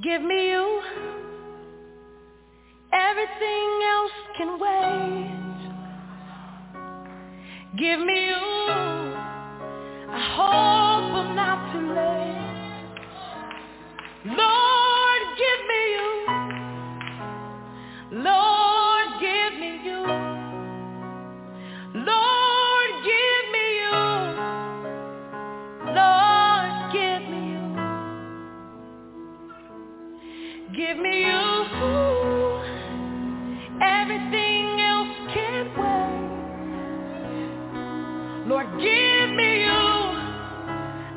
Give me you. Everything else can wait. Give me you. I hope I'm not too late. Lord, give me you. Lord, give me you. Lord, give me you. Lord, give me you. Give me you. Everything else can wait. Lord, give me you.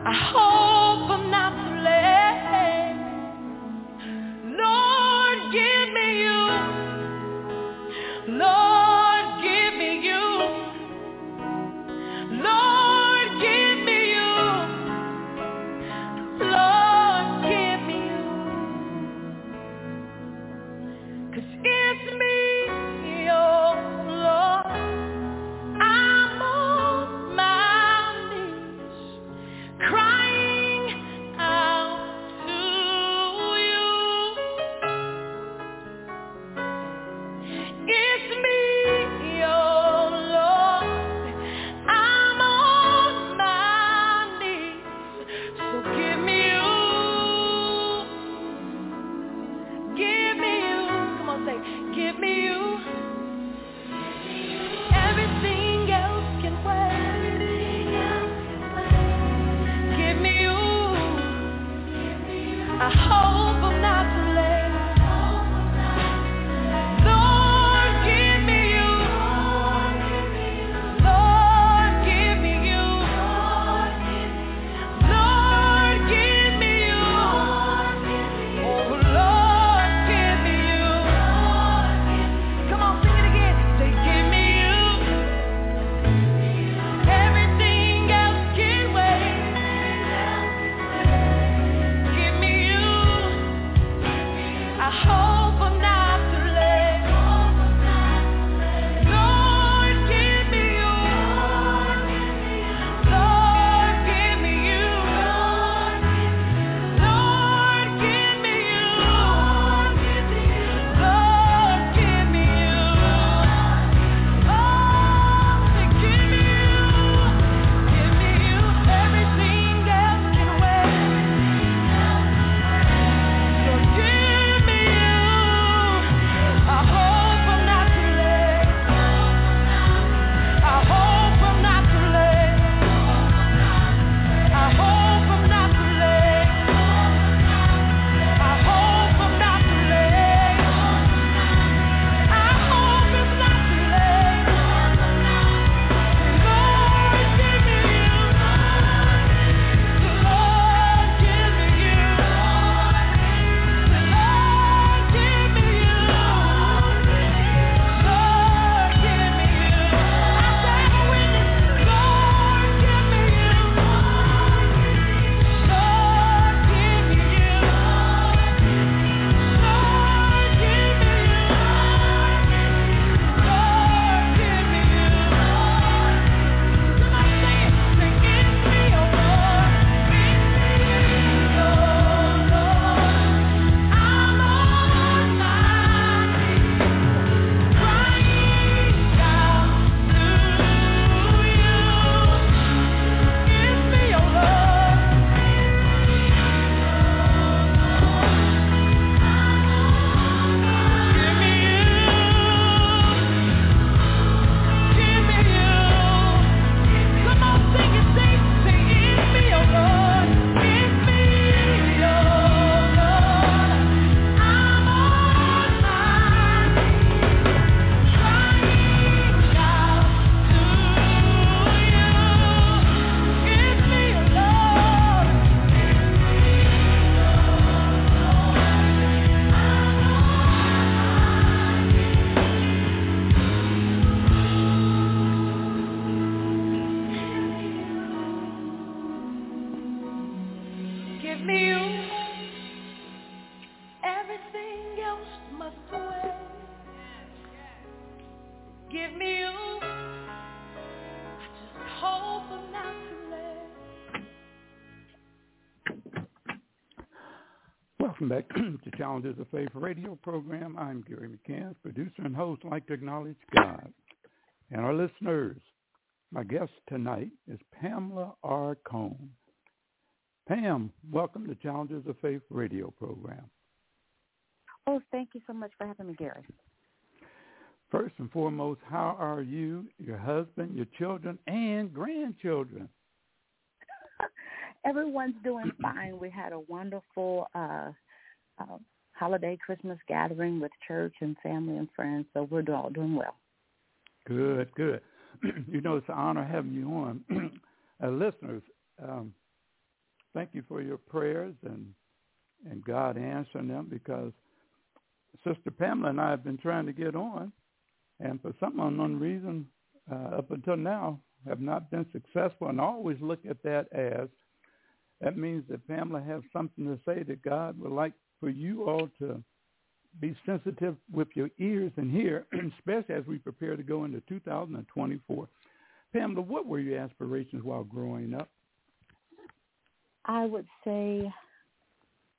I hope I'm not too late. Lord, give me you. Lord, give me you. Lord, give me you. Lord, give me you. 'Cause it's me. Welcome back to Challenges of Faith radio program. I'm Gary McCann, producer and host. I'd like to acknowledge God and our listeners. My guest tonight is Pamela R. Cone. Pam, welcome to Challenges of Faith radio program. Oh, thank you so much for having me, Gary. First and foremost, how are you, your husband, your children, and grandchildren? Everyone's doing fine. We had a wonderful holiday Christmas gathering with church and family and friends, so we're all doing well. Good, good. You know, it's an honor having you on. Listeners, thank you for your prayers and God answering them, because Sister Pamela and I have been trying to get on, and for some unknown reason, up until now, have not been successful, and I always look at that as that means that Pamela has something to say that God would like for you all to be sensitive with your ears and hear, especially as we prepare to go into 2024. Pamela, what were your aspirations while growing up? I would say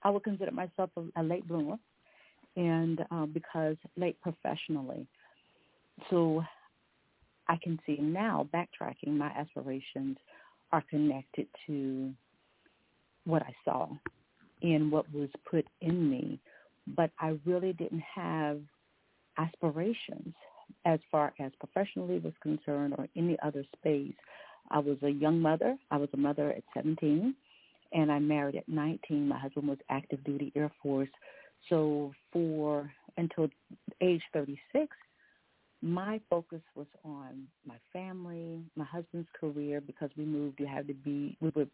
I would consider myself a late bloomer, and because late professionally. So I can see now, backtracking, my aspirations are connected to what I saw and what was put in me. But I really didn't have aspirations as far as professionally was concerned or any other space. I was a young mother. I was a mother at 17, and I married at 19. My husband was active duty Air Force. So for until age 36, my focus was on my family, my husband's career, because we moved. We would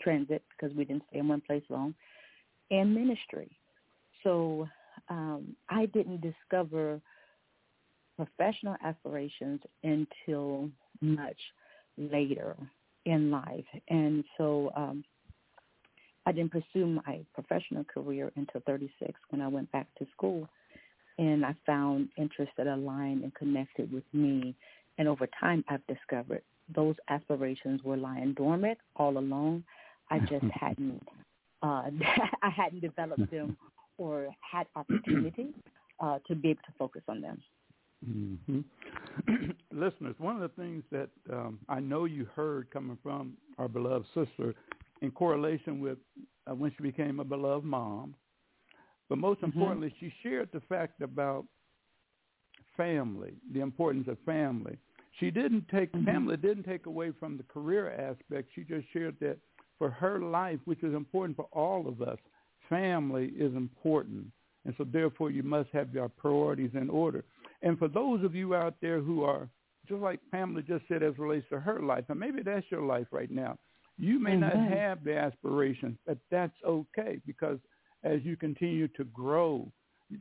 transit because we didn't stay in one place long, and ministry. So I didn't discover professional aspirations until much later in life. And so I didn't pursue my professional career until 36, when I went back to school. And I found interests that aligned and connected with me. And over time, I've discovered those aspirations were lying dormant all along. I just hadn't developed them or had opportunity to be able to focus on them. Mm-hmm. Listeners, one of the things that I know you heard coming from our beloved sister in correlation with when she became a beloved mom, but most importantly, mm-hmm. she shared the fact about family, the importance of family. She didn't take mm-hmm. family didn't take away from the career aspect. She just shared that for her life, which is important for all of us, family is important. And so therefore, you must have your priorities in order. And for those of you out there who are, just like Pamela just said, as relates to her life, and maybe that's your life right now, you may mm-hmm. not have the aspirations, but that's okay, because as you continue to grow,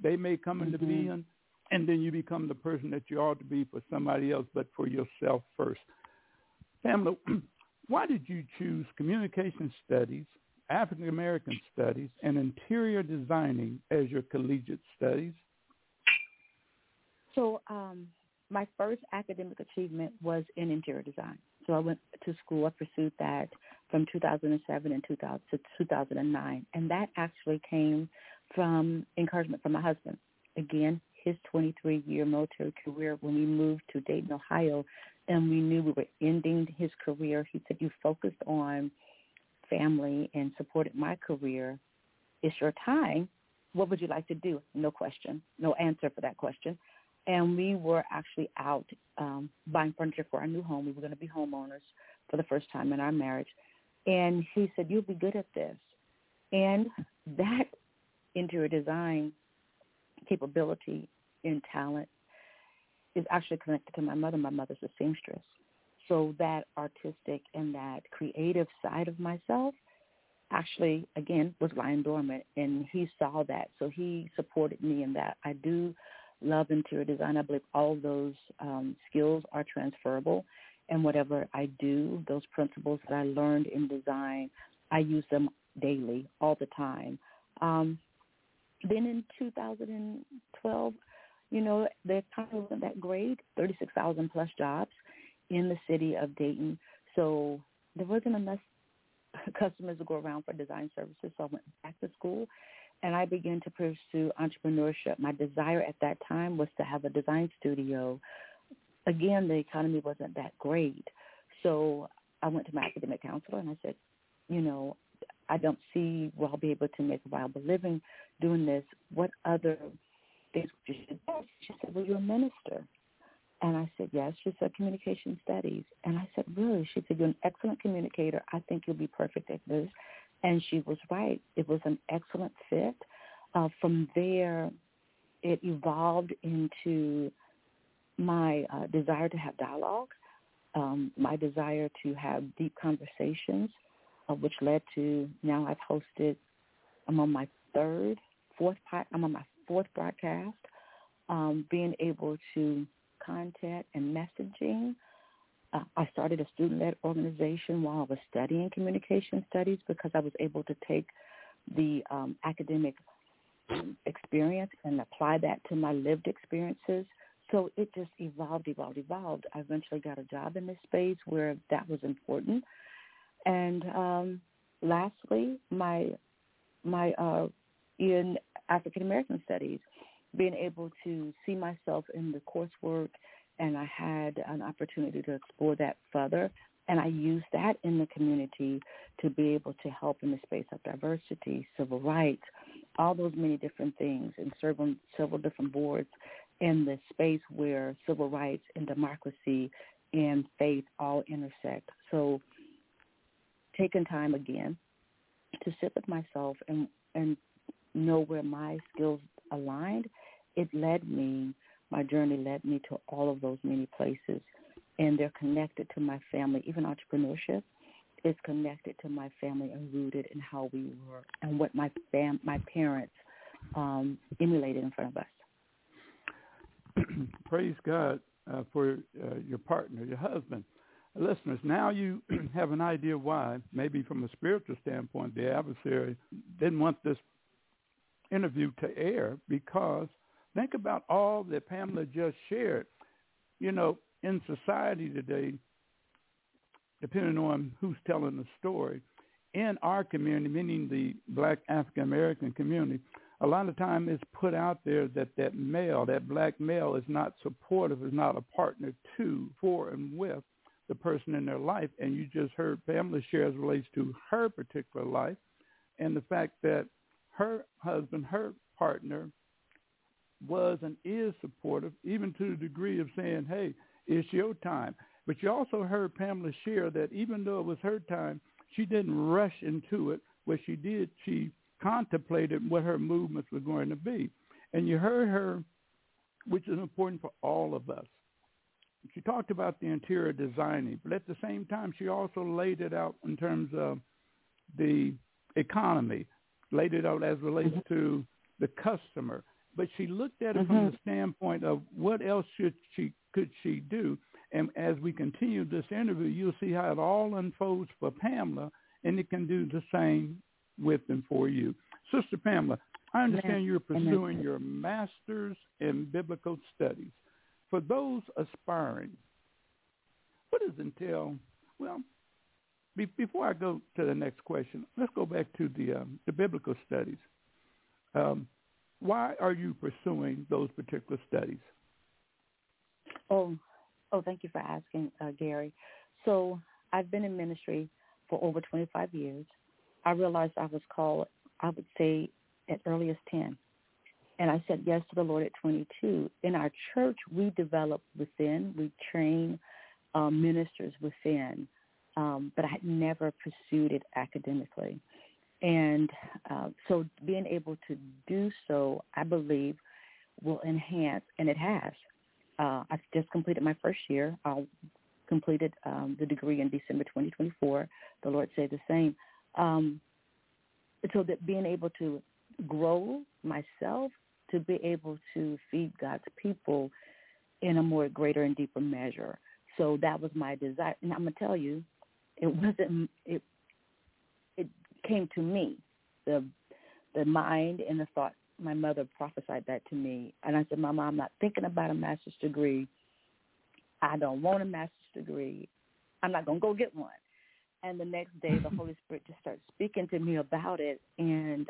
they may come into mm-hmm. being, and then you become the person that you ought to be for somebody else, but for yourself first. Pamela, why did you choose communication studies, African American studies, and interior designing as your collegiate studies? So my first academic achievement was in interior design. So I went to school. I pursued that from 2007 and 2000 to 2009, and that actually came from encouragement from my husband. Again, his 23-year military career. When we moved to Dayton, Ohio, and we knew we were ending his career, he said, "You focused on family and supported my career. It's your time. What would you like to do?" No question, no answer for that question. And we were actually out buying furniture for our new home. We were going to be homeowners for the first time in our marriage. And he said, "You'll be good at this." And that interior design capability and talent is actually connected to my mother. My mother's a seamstress. So that artistic and that creative side of myself actually, again, was lying dormant. And he saw that. So he supported me in that. I do love interior design. I believe all those skills are transferable, and whatever I do, those principles that I learned in design, I use them daily, all the time. Then in 2012, you know, the economy wasn't that great, 36,000 plus jobs in the city of Dayton. So there wasn't enough customers to go around for design services. So I went back to school, and I began to pursue entrepreneurship. My desire at that time was to have a design studio. Again, the economy wasn't that great. So I went to my academic counselor, and I said, you know, I don't see where I'll be able to make a viable living doing this. What other things would you do? She said, well, you're a minister. And I said, yes. She said, communication studies. And I said, really? She said, you're an excellent communicator. I think you'll be perfect at this. And she was right. It was an excellent fit. From there, it evolved into my desire to have dialogue, my desire to have deep conversations, which led to now I've hosted, I'm on my fourth broadcast, being able to content and messaging. I started a student-led organization while I was studying communication studies because I was able to take the academic experience and apply that to my lived experiences. So it just evolved. I eventually got a job in this space where that was important. And lastly, my in African-American studies, being able to see myself in the coursework, and I had an opportunity to explore that further, and I used that in the community to be able to help in the space of diversity, civil rights, all those many different things, and serve on several different boards in the space where civil rights and democracy and faith all intersect. So taking time again to sit with myself and know where my skills aligned, my journey led me to all of those many places, and they're connected to my family. Even entrepreneurship is connected to my family and rooted in how we work and what my parents emulated in front of us. Praise God for your partner, your husband. Listeners, now you have an idea why, maybe from a spiritual standpoint, the adversary didn't want this interview to air, because think about all that Pamela just shared. You know, in society today, depending on who's telling the story, in our community, meaning the Black African-American community, a lot of time it's put out there that male, that Black male is not supportive, is not a partner to, for, and with the person in their life. And you just heard Pamela share as relates to her particular life and the fact that her husband, her partner, was and is supportive, even to the degree of saying, hey, it's your time. But you also heard Pamela share that even though it was her time, she didn't rush into it. What she did, she contemplated what her movements were going to be. And you heard her, which is important for all of us. She talked about the interior designing, but at the same time, she also laid it out in terms of the economy, laid it out as relates to the customer. But she looked at it from the standpoint of what else could she do. And as we continue this interview, you'll see how it all unfolds for Pamela, and it can do the same with and for you. Sister Pamela, I understand you're pursuing your master's in biblical studies. For those aspiring, what does entail? Well, before I go to the next question, let's go back to the biblical studies. Why are you pursuing those particular studies? Oh, thank you for asking, Gary. So I've been in ministry for over 25 years. I realized I was called, I would say, at earliest 10. And I said yes to the Lord at 22. In our church, we develop within, we train ministers within. But I had never pursued it academically. And so being able to do so, I believe, will enhance, and it has. I've just completed my first year. I completed the degree in December 2024. The Lord said the same. So that being able to grow myself, to be able to feed God's people in a more greater and deeper measure. So that was my desire. And I'm going to tell you, it wasn't, it came to me, the mind and the thought. My mother prophesied that to me. And I said, Mama, I'm not thinking about a master's degree. I don't want a master's degree. I'm not going to go get one. And the next day, the Holy Spirit just started speaking to me about it. And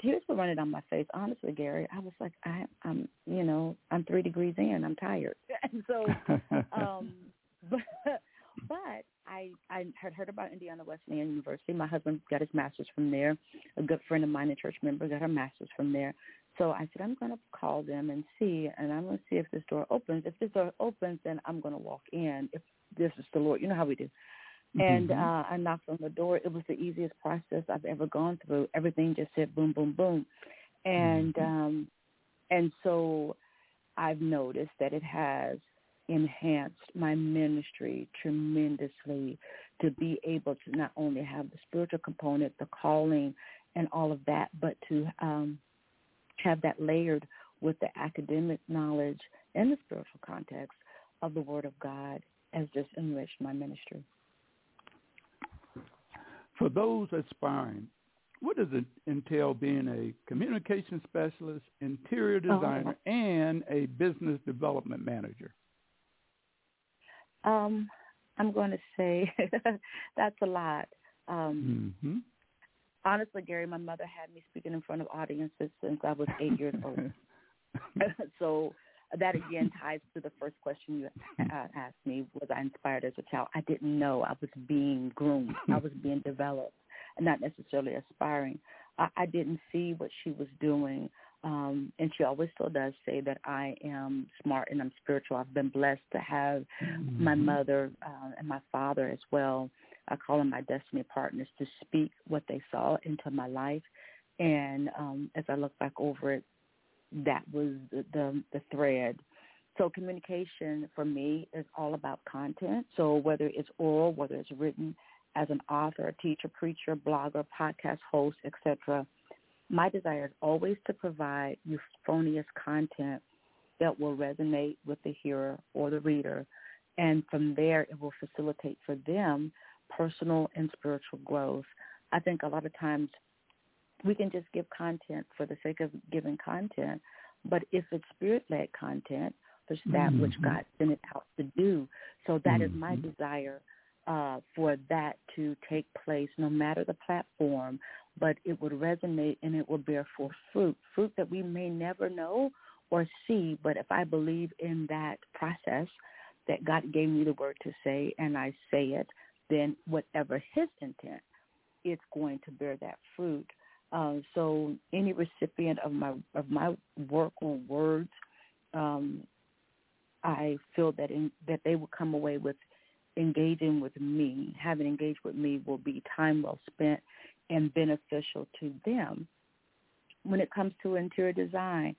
tears were running down my face. Honestly, Gary, I was like, I'm 3 degrees in. I'm tired. And so, but I had heard about Indiana Wesleyan University. My husband got his master's from there. A good friend of mine, a church member, got her master's from there. So I said, I'm going to call them and see, and I'm going to see if this door opens. If this door opens, then I'm going to walk in. If this is the Lord, you know how we do. And I knocked on the door. It was the easiest process I've ever gone through. Everything just said boom, boom, boom. And so I've noticed that it has enhanced my ministry tremendously to be able to not only have the spiritual component, the calling, and all of that, but to have that layered with the academic knowledge and the spiritual context of the Word of God has just enriched my ministry. For those aspiring, what does it entail being a communication specialist, interior designer, and a business development manager? I'm going to say that's a lot. Honestly, Gary, my mother had me speaking in front of audiences since I was 8 years old. So that, again, ties to the first question you asked me, was I inspired as a child? I didn't know. I was being groomed. I was being developed, not necessarily aspiring. I didn't see what she was doing, and she always still does say that I am smart and I'm spiritual. I've been blessed to have my mother and my father as well. I call them my destiny partners, to speak what they saw into my life. And as I look back over it, that was the thread. So communication for me is all about content. So whether it's oral, whether it's written, as an author, a teacher, preacher, blogger, podcast host, etc., my desire is always to provide euphonious content that will resonate with the hearer or the reader. And from there, it will facilitate for them personal and spiritual growth. I think a lot of times we can just give content for the sake of giving content, but if it's spirit-led content, there's that which God sent it out to do. So that is my desire for that to take place, no matter the platform, but it would resonate and it will bear forth fruit that we may never know or see. But if I believe in that process that God gave me the word to say and I say it, then whatever his intent, it's going to bear that fruit. So any recipient of my work or words, I feel that they will come away with engaging with me. Having engaged with me will be time well spent and beneficial to them. When it comes to interior design,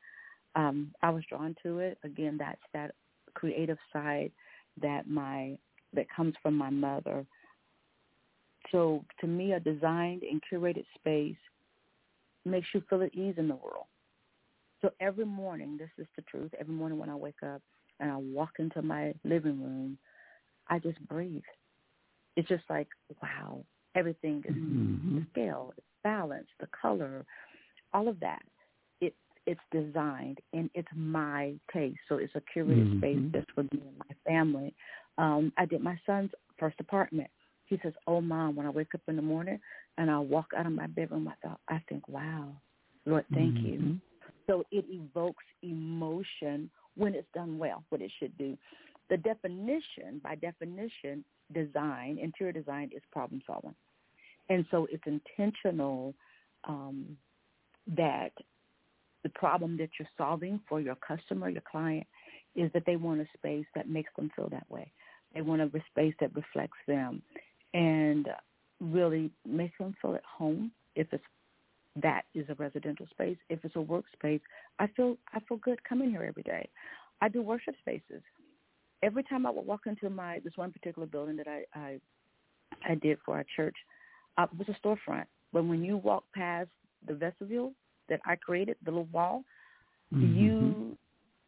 I was drawn to it. Again, that's that creative side that comes from my mother. So to me, a designed and curated space makes you feel at ease in the world. So every morning, this is the truth, every morning when I wake up and I walk into my living room, I just breathe. It's just like, wow, everything is the scale, it's balanced, the color, all of that. It's designed, and it's my taste. So it's a curated space just for me and my family. I did my son's first apartment. He says, "Oh, Mom, when I wake up in the morning and I walk out of my bedroom, I think, wow, Lord, thank you." So it evokes emotion when it's done well, what it should do. The definition, by definition, design, interior design is problem solving. And so it's intentional that the problem that you're solving for your customer, your client, is that they want a space that makes them feel that way. They want a space that reflects them and really makes them feel at home. If that is a residential space, if it's a workspace, I feel good coming here every day. I do worship spaces. Every time I would walk into this one particular building that I did for our church, it was a storefront. But when you walk past the vestibule that I created, the little wall, you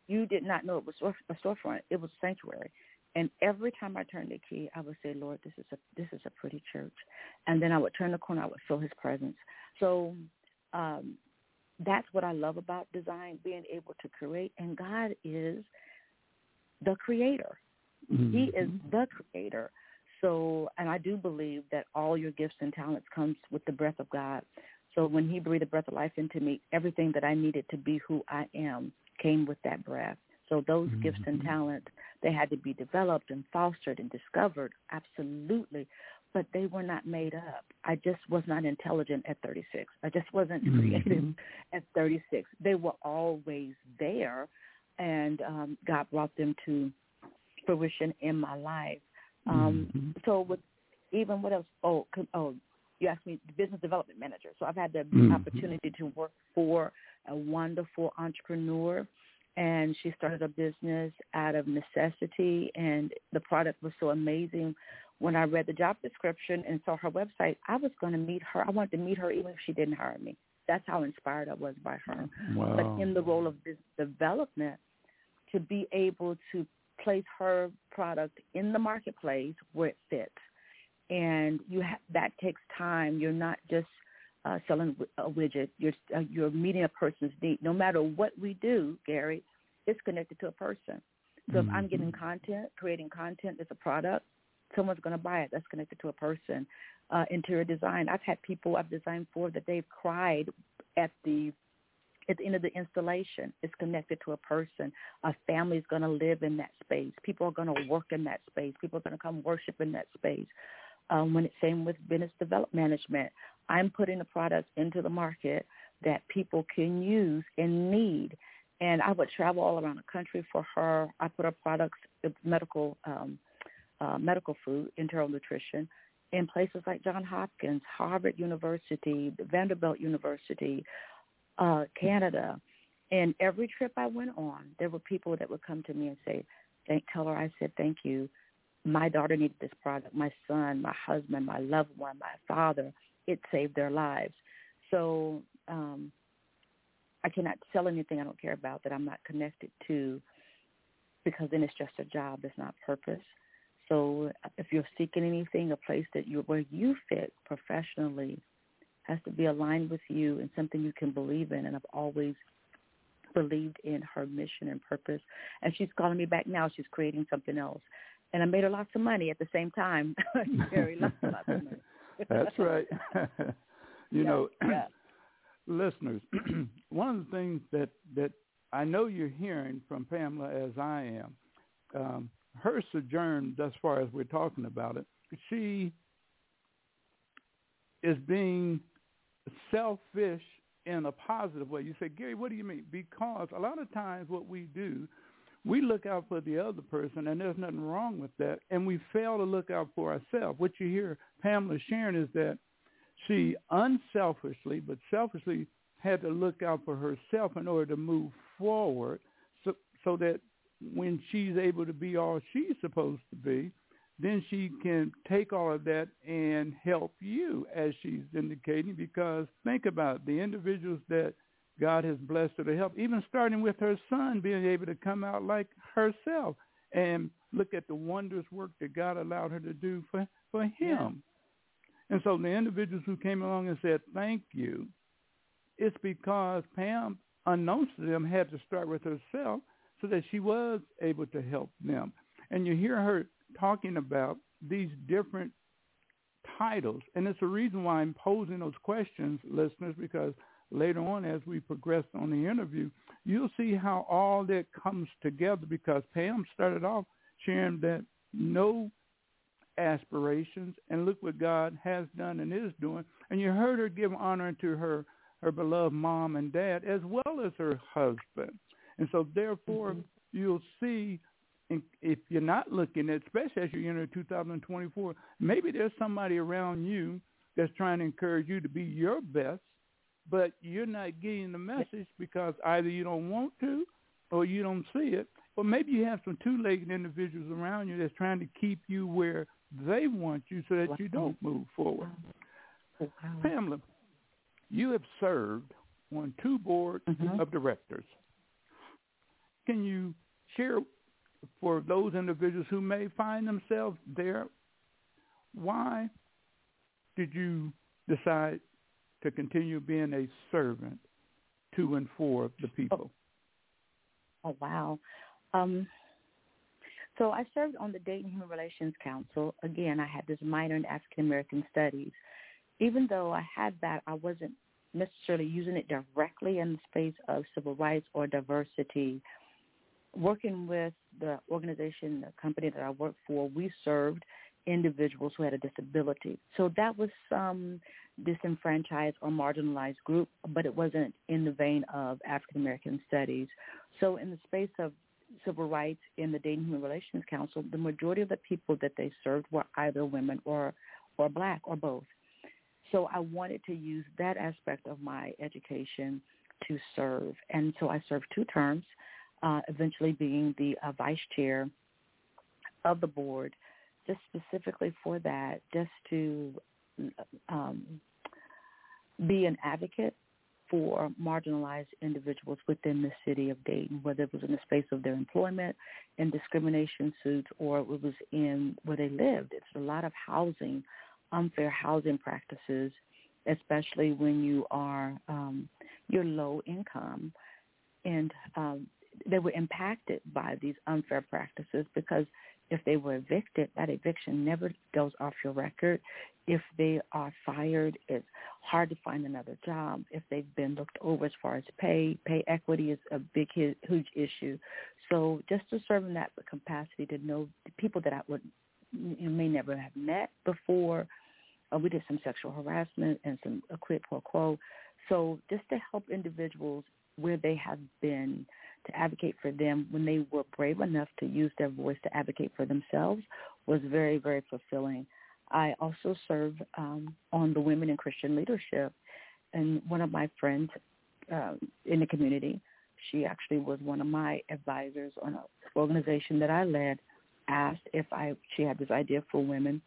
did not know it was a storefront. It was a sanctuary. And every time I turned the key, I would say, "Lord, this is a pretty church." And then I would turn the corner, I would feel his presence. So that's what I love about design, being able to create. And God is the creator. He is the creator. So, and I do believe that all your gifts and talents comes with the breath of God. So when he breathed the breath of life into me, everything that I needed to be who I am came with that breath. So those mm-hmm. gifts and talents, they had to be developed and fostered and discovered, absolutely, but they were not made up. I just was not intelligent at 36. I just wasn't creative at 36. They were always there, and God brought them to fruition in my life. So with even what else? You asked me, the business development manager. So I've had the opportunity to work for a wonderful entrepreneur, and she started a business out of necessity, and the product was so amazing. When I read the job description and saw her website, I was going to meet her. I wanted to meet her even if she didn't hire me. That's how inspired I was by her. Wow. But in the role of business development, to be able to place her product in the marketplace where it fits, and you that takes time. You're not just selling a widget. You're meeting a person's need. No matter what we do, Gary, it's connected to a person. So if I'm getting content, creating content as a product, someone's going to buy it. That's connected to a person. Interior design. I've had people I've designed for that they've cried at the end of the installation. It's connected to a person. A family is going to live in that space. People are going to work in that space. People are going to come worship in that space. Same with business development management. I'm putting a product into the market that people can use and need. And I would travel all around the country for her. I put her products, medical food, internal nutrition, in places like Johns Hopkins, Harvard University, Vanderbilt University, Canada. And every trip I went on, there were people that would come to me and say, tell her I said thank you. My daughter needed this product. My son, my husband, my loved one, my father. It saved their lives. So I cannot sell anything I don't care about that I'm not connected to, because then it's just a job. It's not purpose. So if you're seeking anything, a place that where you fit professionally has to be aligned with you and something you can believe in. And I've always believed in her mission and purpose. And she's calling me back now. She's creating something else. And I made her lots of money at the same time. Very lots of money. That's right. Listeners, one of the things that I know you're hearing from Pamela as I am, her sojourn thus far as we're talking about it, she is being selfish in a positive way. You say, Gary, what do you mean? Because a lot of times what we do, we look out for the other person, and there's nothing wrong with that, and we fail to look out for ourselves. What you hear Pamela sharing is that she unselfishly but selfishly had to look out for herself in order to move forward so that when she's able to be all she's supposed to be, then she can take all of that and help you, as she's indicating, because think about it, the individuals that God has blessed her to help, even starting with her son being able to come out like herself and look at the wondrous work that God allowed her to do for him. Yeah. And so the individuals who came along and said, thank you, it's because Pam, unknownst to them, had to start with herself so that she was able to help them. And you hear her talking about these different titles. And it's the reason why I'm posing those questions, listeners, because later on as we progress on the interview, you'll see how all that comes together, because Pam started off sharing that no aspirations, and look what God has done and is doing. And you heard her give honor to her beloved mom and dad, as well as her husband. And so therefore, you'll see, if you're not looking at, especially as you enter 2024, maybe there's somebody around you that's trying to encourage you to be your best, but you're not getting the message because either you don't want to or you don't see it, or maybe you have some two-legged individuals around you that's trying to keep you where they want you so that you don't move forward. Pamela, you have served on two boards of directors. Can you share for those individuals who may find themselves there, why did you decide to continue being a servant to and for the people? Oh, wow. So I served on the Dayton Human Relations Council. Again, I had this minor in African American Studies. Even though I had that, I wasn't necessarily using it directly in the space of civil rights or diversity. Working with the organization, the company that I worked for, we served individuals who had a disability. So that was some disenfranchised or marginalized group, but it wasn't in the vein of African American Studies. So in the space of civil rights in the Dayton Human Relations Council, the majority of the people that they served were either women or black or both. So I wanted to use that aspect of my education to serve. And so I served 2 terms, eventually being the vice chair of the board, just specifically for that, just to be an advocate for marginalized individuals within the city of Dayton, whether it was in the space of their employment and discrimination suits, or it was in where they lived. It's a lot of housing, unfair housing practices, especially when you are you're low income, and they were impacted by these unfair practices because if they were evicted, that eviction never goes off your record. If they are fired, it's hard to find another job. If they've been looked over as far as pay equity is a big, huge issue. So just to serve in that capacity, to know the people that I would may never have met before. We did some sexual harassment and some quid pro quo. So just to help individuals where they have been, to advocate for them when they were brave enough to use their voice to advocate for themselves was very, very fulfilling. I also served on the Women in Christian Leadership, and one of my friends in the community, she actually was one of my advisors on an organization that I led, asked if she had this idea for women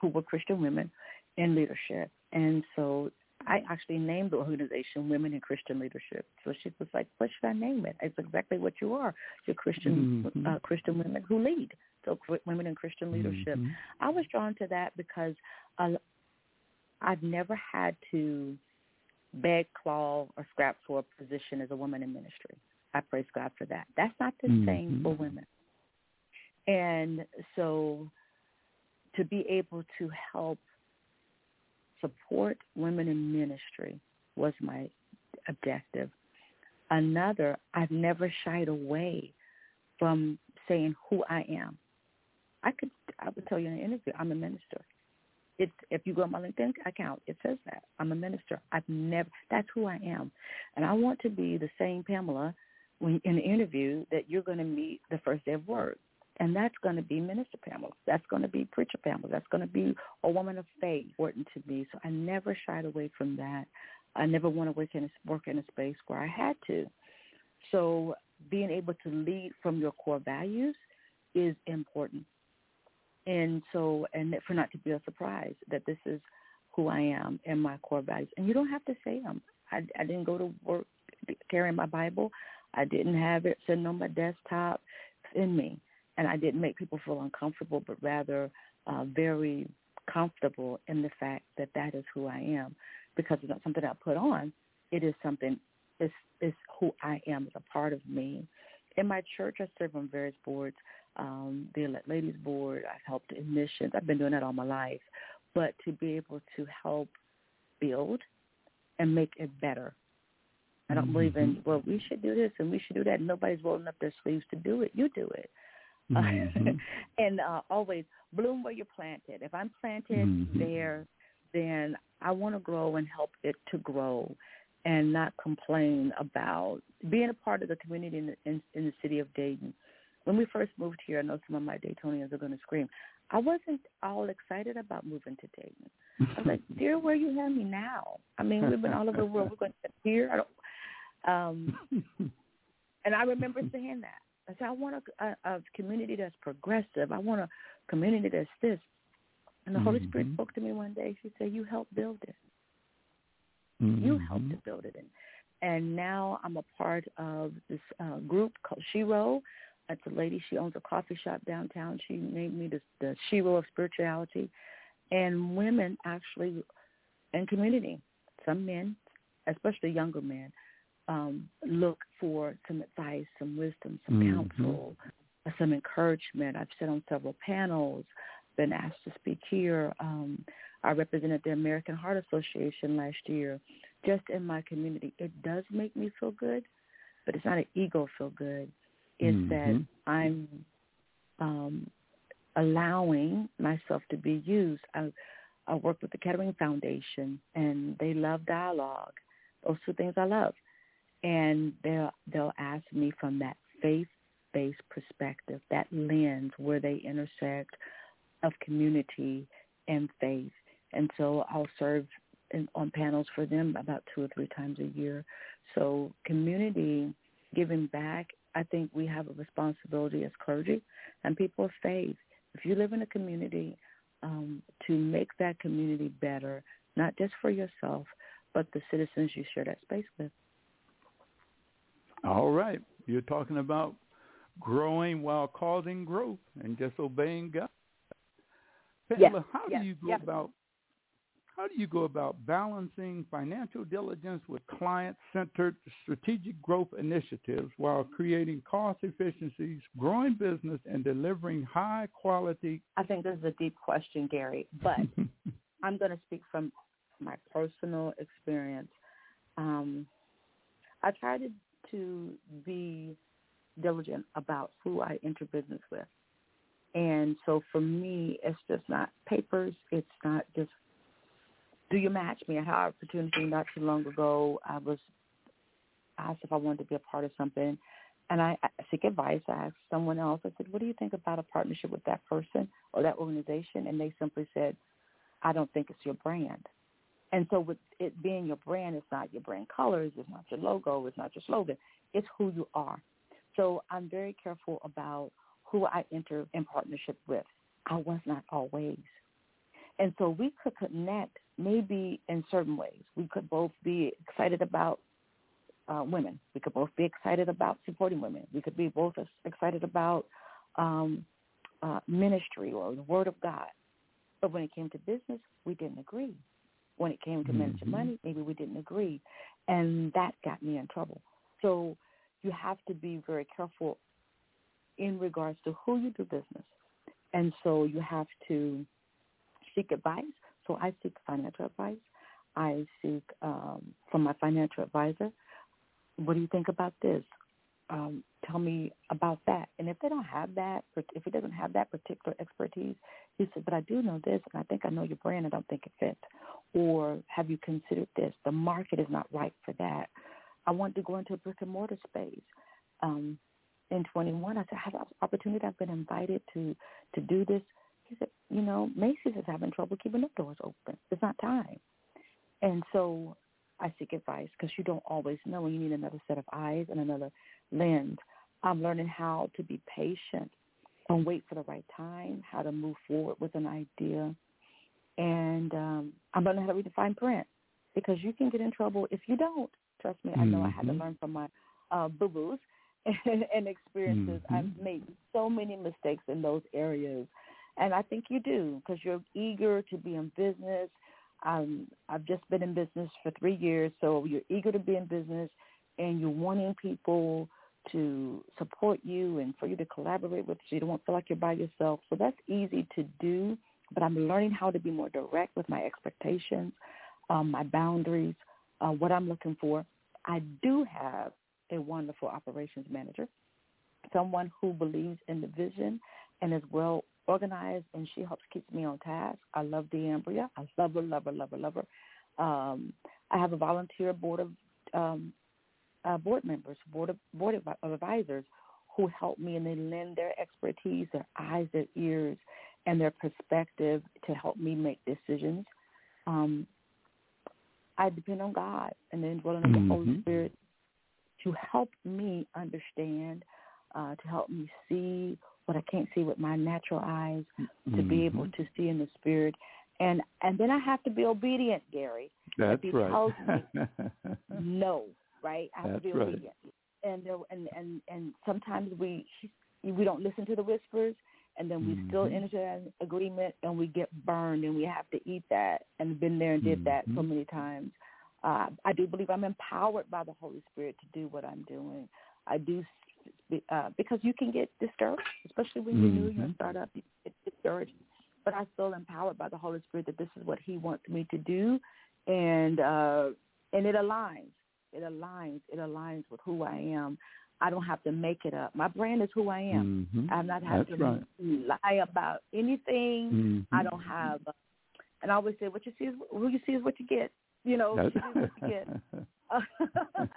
who were Christian women in leadership. And so I actually named the organization Women in Christian Leadership. So she was like, what should I name it? It's exactly what you are. You're Christian, mm-hmm. Christian women who lead. So Women in Christian Leadership. Mm-hmm. I was drawn to that because I've never had to beg, claw, or scrap for a position as a woman in ministry. I praise God for that. That's not the mm-hmm. same for women. And so to be able to help support women in ministry was my objective. Another, I've never shied away from saying who I am. I would tell you in an interview, I'm a minister. If you go on my LinkedIn account, it says that I'm a minister. That's who I am. And I want to be the same Pamela when in the interview that you're going to meet the first day of work. And that's going to be Minister Pamela. That's going to be Preacher Pamela. That's going to be a woman of faith, important to me. So I never shied away from that. I never want to work in a space where I had to. So being able to lead from your core values is important. And for not to be a surprise that this is who I am and my core values. And you don't have to say them. I didn't go to work carrying my Bible. I didn't have it sitting on my desktop. It's in me. And I didn't make people feel uncomfortable, but rather very comfortable in the fact that that is who I am, because it's not something I put on. It is something, it's who I am. It's a part of me. In my church, I serve on various boards, the Elect Ladies Board. I've helped in missions. I've been doing that all my life. But to be able to help build and make it better. I don't believe in, well, we should do this and we should do that. Nobody's rolling up their sleeves to do it. You do it. Mm-hmm. And always bloom where you're planted. If I'm planted mm-hmm. there, then I want to grow and help it to grow and not complain about being a part of the community in the city of Dayton. When we first moved here, I know some of my Daytonians are going to scream. I wasn't all excited about moving to Dayton. I was like, dear, where you have me now? I mean, we've been all over the world. We're going to here. And I remember saying that. I said, I want a community that's progressive. I want a community that's this. And the mm-hmm. Holy Spirit spoke to me one day. She said, you helped build it. Mm-hmm. You helped to build it. And now I'm a part of this group called Shiro. That's a lady. She owns a coffee shop downtown. She named me the Shiro of spirituality. And women actually in community, some men, especially younger men, look for some advice, some wisdom, some mm-hmm. counsel, some encouragement. I've sat on several panels, been asked to speak here. I represented the American Heart Association last year, just in my community. It does make me feel good, but it's not an ego feel good. It's that I'm allowing myself to be used. I work with the Kettering Foundation, and they love dialogue. Those two things I love. And they'll ask me from that faith-based perspective, that lens where they intersect of community and faith. And so I'll serve on panels for them about 2 or 3 times a year. So community, giving back, I think we have a responsibility as clergy and people of faith. If you live in a community, to make that community better, not just for yourself, but the citizens you share that space with. All right. You're talking about growing while causing growth and just obeying God. Pamela, how do you go about balancing financial diligence with client-centered strategic growth initiatives while creating cost efficiencies, growing business, and delivering high-quality? I think this is a deep question, Gary, but I'm going to speak from my personal experience. I try to be diligent about who I enter business with. And so for me, it's just not papers. It's not just, do you match me? I had an opportunity not too long ago. I was asked if I wanted to be a part of something. And I seek advice. I asked someone else. I said, what do you think about a partnership with that person or that organization? And they simply said, I don't think it's your brand. And so with it being your brand, it's not your brand colors. It's not your logo. It's not your slogan. It's who you are. So I'm very careful about who I enter in partnership with. I was not always. And so we could connect maybe in certain ways. We could both be excited about women. We could both be excited about supporting women. We could be both excited about ministry or the Word of God. But when it came to business, we didn't agree. When it came to managing money, maybe we didn't agree. And that got me in trouble. So you have to be very careful in regards to who you do business. And so you have to seek advice. So I seek financial advice. I seek from my financial advisor, what do you think about this? Tell me about that. And if they don't have that, if he doesn't have that particular expertise, he said, but I do know this, and I think I know your brand. I don't think it fits. Or have you considered this? The market is not right for that. I want to go into a brick-and-mortar space. In 21, I said, I have an opportunity. I've been invited to do this. He said, you know, Macy's is having trouble keeping their doors open. It's not time. And so I seek advice because you don't always know. You need another set of eyes and another lens. I'm learning how to be patient and wait for the right time, how to move forward with an idea. And I'm learning how to read the fine print because you can get in trouble if you don't. Trust me, I know I had to learn from my boo-boos. And experiences. I've made so many mistakes in those areas, and I think you do because you're eager to be in business. I've just been in business for 3 years, so you're eager to be in business, and you're wanting people to support you and for you to collaborate with, so you don't feel like you're by yourself. So that's easy to do, but I'm learning how to be more direct with my expectations, my boundaries, what I'm looking for. I do have a wonderful operations manager, someone who believes in the vision and is well organized, and she helps keep me on task. I love D'Ambria. I love her, love her, love her, love her. I have a volunteer board of board members, board of advisors who help me, and they lend their expertise, their eyes, their ears, and their perspective to help me make decisions. I depend on God and the indwelling of the Holy Spirit to help me understand, to help me see what I can't see with my natural eyes, to be able to see in the spirit. And then I have to be obedient, Gary. That's right. Tells me no, right? I have to be obedient. And sometimes we don't listen to the whispers, and then we still enter an agreement, and we get burned, and we have to eat that, and been there and did that so many times. I do believe I'm empowered by the Holy Spirit to do what I'm doing. I do because you can get discouraged, especially when you're new, you're a startup, you get discouraged. But I feel empowered by the Holy Spirit that this is what He wants me to do, and it aligns with who I am. I don't have to make it up. My brand is who I am. I'm not having to lie about anything. I don't have, and I always say, what you see is who you see is what you get. You know, what you see is what you get.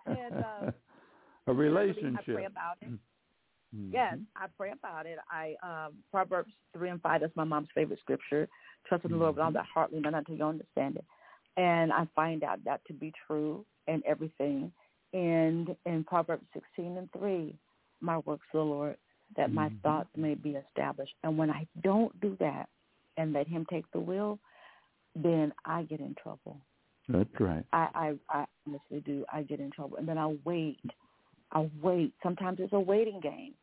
And a relationship. I pray about it. Yes, I pray about it. Proverbs 3 and 5. That's my mom's favorite scripture. Trust in the Lord with all thy heart, lean not unto your understanding. And I find out that to be true in everything. And in Proverbs 16 and 3, my works, O Lord, that my thoughts may be established. And when I don't do that and let Him take the wheel, then I get in trouble. That's right. I honestly do. I get in trouble, and then I wait. Sometimes it's a waiting game,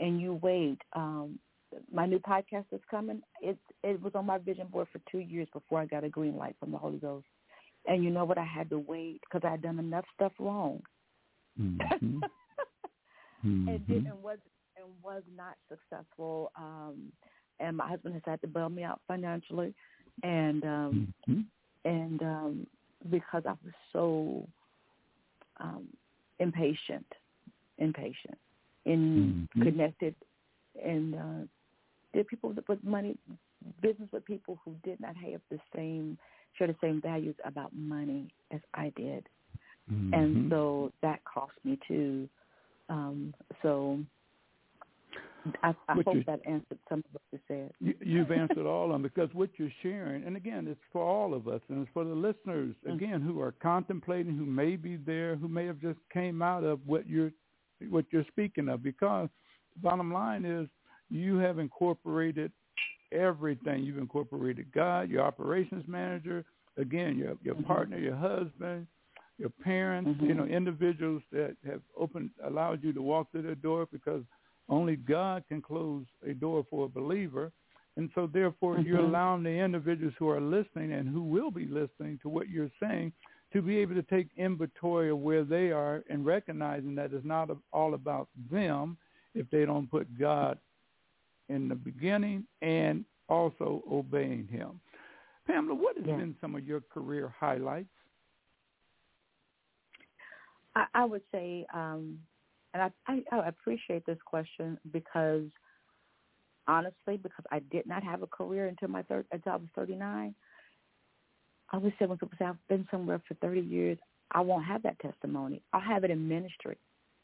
and you wait. My new podcast is coming. It was on my vision board for 2 years before I got a green light from the Holy Ghost. And you know what? I had to wait because I had done enough stuff wrong. And was not successful. And my husband has had to bail me out financially, and because I was so impatient, and connected, and did people with money, business with people who did not have share the same values about money as I did. And so that cost me too. So I hope that answered some of what you said. You've answered all of them, because what you're sharing, and again, it's for all of us, and it's for the listeners, again, who are contemplating, who may be there, who may have just came out of what you're speaking of, because bottom line is you have incorporated everything. You've incorporated God, your operations manager, again, your partner, your husband, your parents, you know, individuals that have allowed you to walk through their door, because only God can close a door for a believer. And so, therefore, you're allowing the individuals who are listening and who will be listening to what you're saying to be able to take inventory of where they are and recognizing that it's not all about them if they don't put God in the beginning and also obeying Him. Pamela, what has been some of your career highlights? I would say... And I appreciate this question because, honestly, because I did not have a career until I was 39. I always say when people say, I've been somewhere for 30 years, I won't have that testimony. I'll have it in ministry.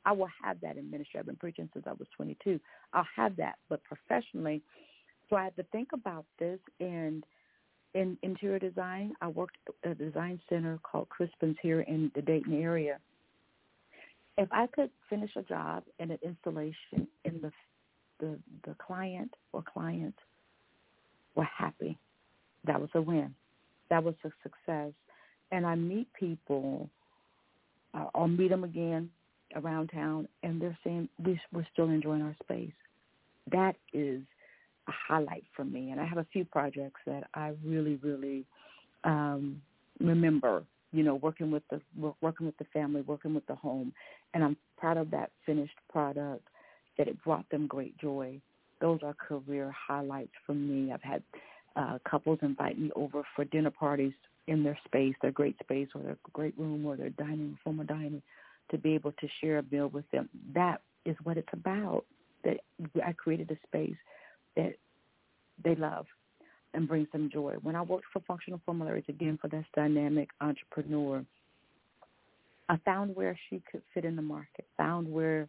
I will have that in ministry. I've been preaching since I was 22. I'll have that, but professionally. So I had to think about this. And in interior design, I worked at a design center called Crispin's here in the Dayton area. If I could finish a job and an installation and the client or clients were happy, that was a win. That was a success. And I meet people, I'll meet them again around town, and they're saying, we're still enjoying our space. That is a highlight for me. And I have a few projects that I really, really remember. You know, working with the family, working with the home, and I'm proud of that finished product, that it brought them great joy. Those are career highlights for me. I've had couples invite me over for dinner parties in their space, their great space or their great room or their dining, former dining, to be able to share a meal with them. That is what it's about, that I created a space that they love and brings them joy. When I worked for Functional Formularies, again, for this dynamic entrepreneur, I found where she could fit in the market, found where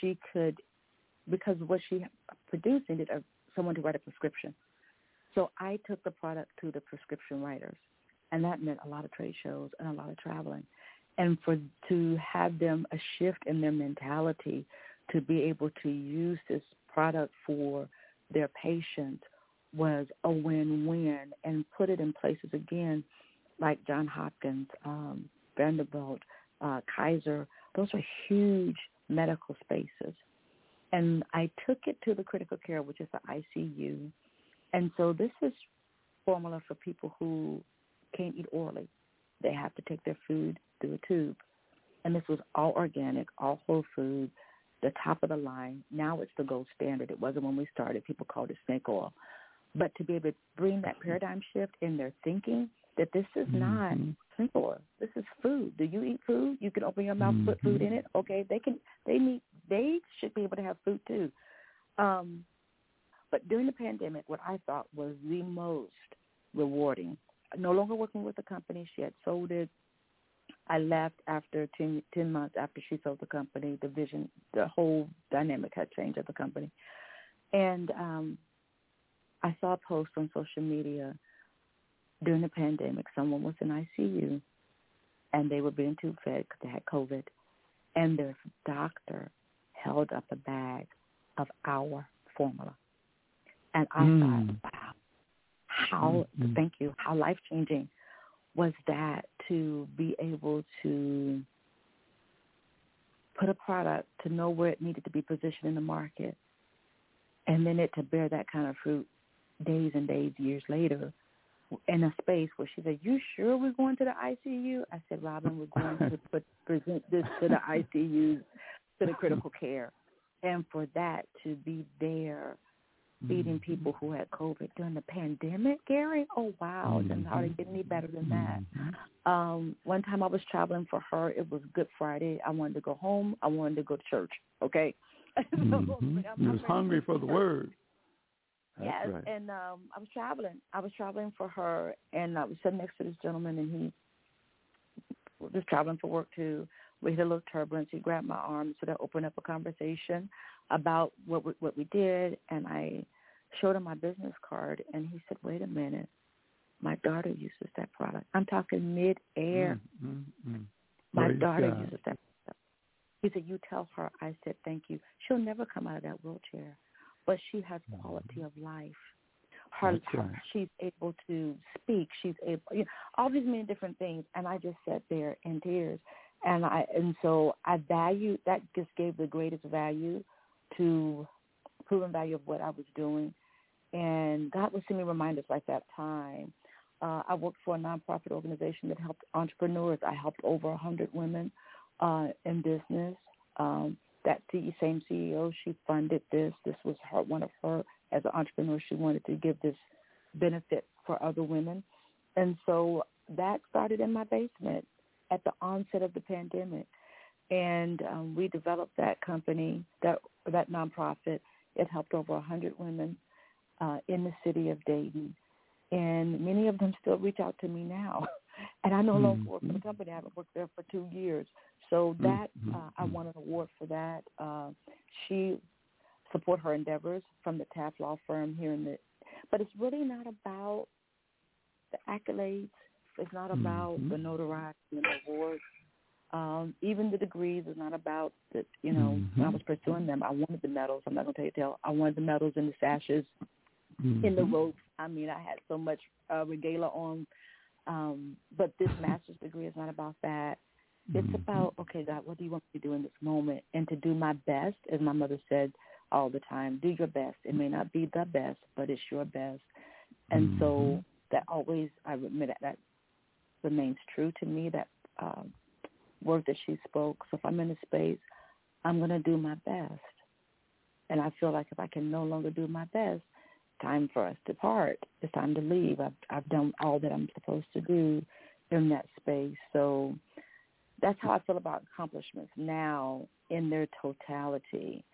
she could, because what she produced needed someone to write a prescription. So I took the product to the prescription writers, and that meant a lot of trade shows and a lot of traveling. And to have them a shift in their mentality to be able to use this product for their patients was a win-win, and put it in places, again, like Johns Hopkins, Vanderbilt, Kaiser. Those are huge medical spaces. And I took it to the critical care, which is the ICU. And so this is formula for people who can't eat orally. They have to take their food through a tube. And this was all organic, all whole food, the top of the line. Now it's the gold standard. It wasn't when we started. People called it snake oil. But to be able to bring that paradigm shift in their thinking that this is not snake oil. This is food. Do you eat food? You can open your mouth, put food in it. Okay, they should be able to have food too. But during the pandemic, what I thought was the most rewarding, no longer working with the company. She had sold it. I left after 10 months after she sold the company. The vision, the whole dynamic had changed at the company. And I saw a post on social media during the pandemic. Someone was in ICU, and they were being too fed because they had COVID. And their doctor held up a bag of our formula. And I thought, wow, how life-changing was that to be able to put a product, to know where it needed to be positioned in the market, and then it to bear that kind of fruit days and days, years later, in a space where she said, you sure we're going to the ICU? I said, Robin, we're going to present this to the ICU, to the critical care. And for that to be there, feeding people who had COVID during the pandemic, Gary? Oh, wow. It doesn't hardly get any better than that. One time I was traveling for her. It was Good Friday. I wanted to go home. I wanted to go to church, okay? I was hungry for the word. That's right. And I was traveling. I was traveling for her, and I was sitting next to this gentleman, and he was traveling for work, too. We had a little turbulence. He grabbed my arm, so that opened up a conversation about what we did, and I showed him my business card, and he said, wait a minute, my daughter uses that product. I'm talking mid-air. My daughter uses that product. He said, you tell her. I said, thank you. She'll never come out of that wheelchair, but she has quality of life. Her, she's able to speak. She's able, all these many different things, and I just sat there in tears. And so I value that, just gave the greatest value to proven value of what I was doing. And God would send me reminders like that time. I worked for a nonprofit organization that helped entrepreneurs. I helped over 100 women in business. That same CEO, she funded this. This was one of her, as an entrepreneur, she wanted to give this benefit for other women. And so that started in my basement at the onset of the pandemic, and we developed that company, that nonprofit. It helped over 100 women in the city of Dayton, and many of them still reach out to me now. And I no longer work for the company. I haven't worked there for 2 years. So that I won an award for that. She support her endeavors from the Taft law firm here in the. But it's really not about the accolades. It's not about the notoriety and the awards. Even the degrees is not about that. When I was pursuing them, I wanted the medals. I'm not going to tell you. I wanted the medals and the sashes, in the ropes. I mean, I had so much regalia on. But this master's degree is not about that. It's about, okay, God, what do you want me to do in this moment? And to do my best, as my mother said all the time, do your best. It may not be the best, but it's your best. And so that always, I admit that remains true to me, that word that she spoke. So if I'm in a space, I'm going to do my best. And I feel like if I can no longer do my best, time for us to part. It's time to leave. I've done all that I'm supposed to do in that space. So that's how I feel about accomplishments now in their totality.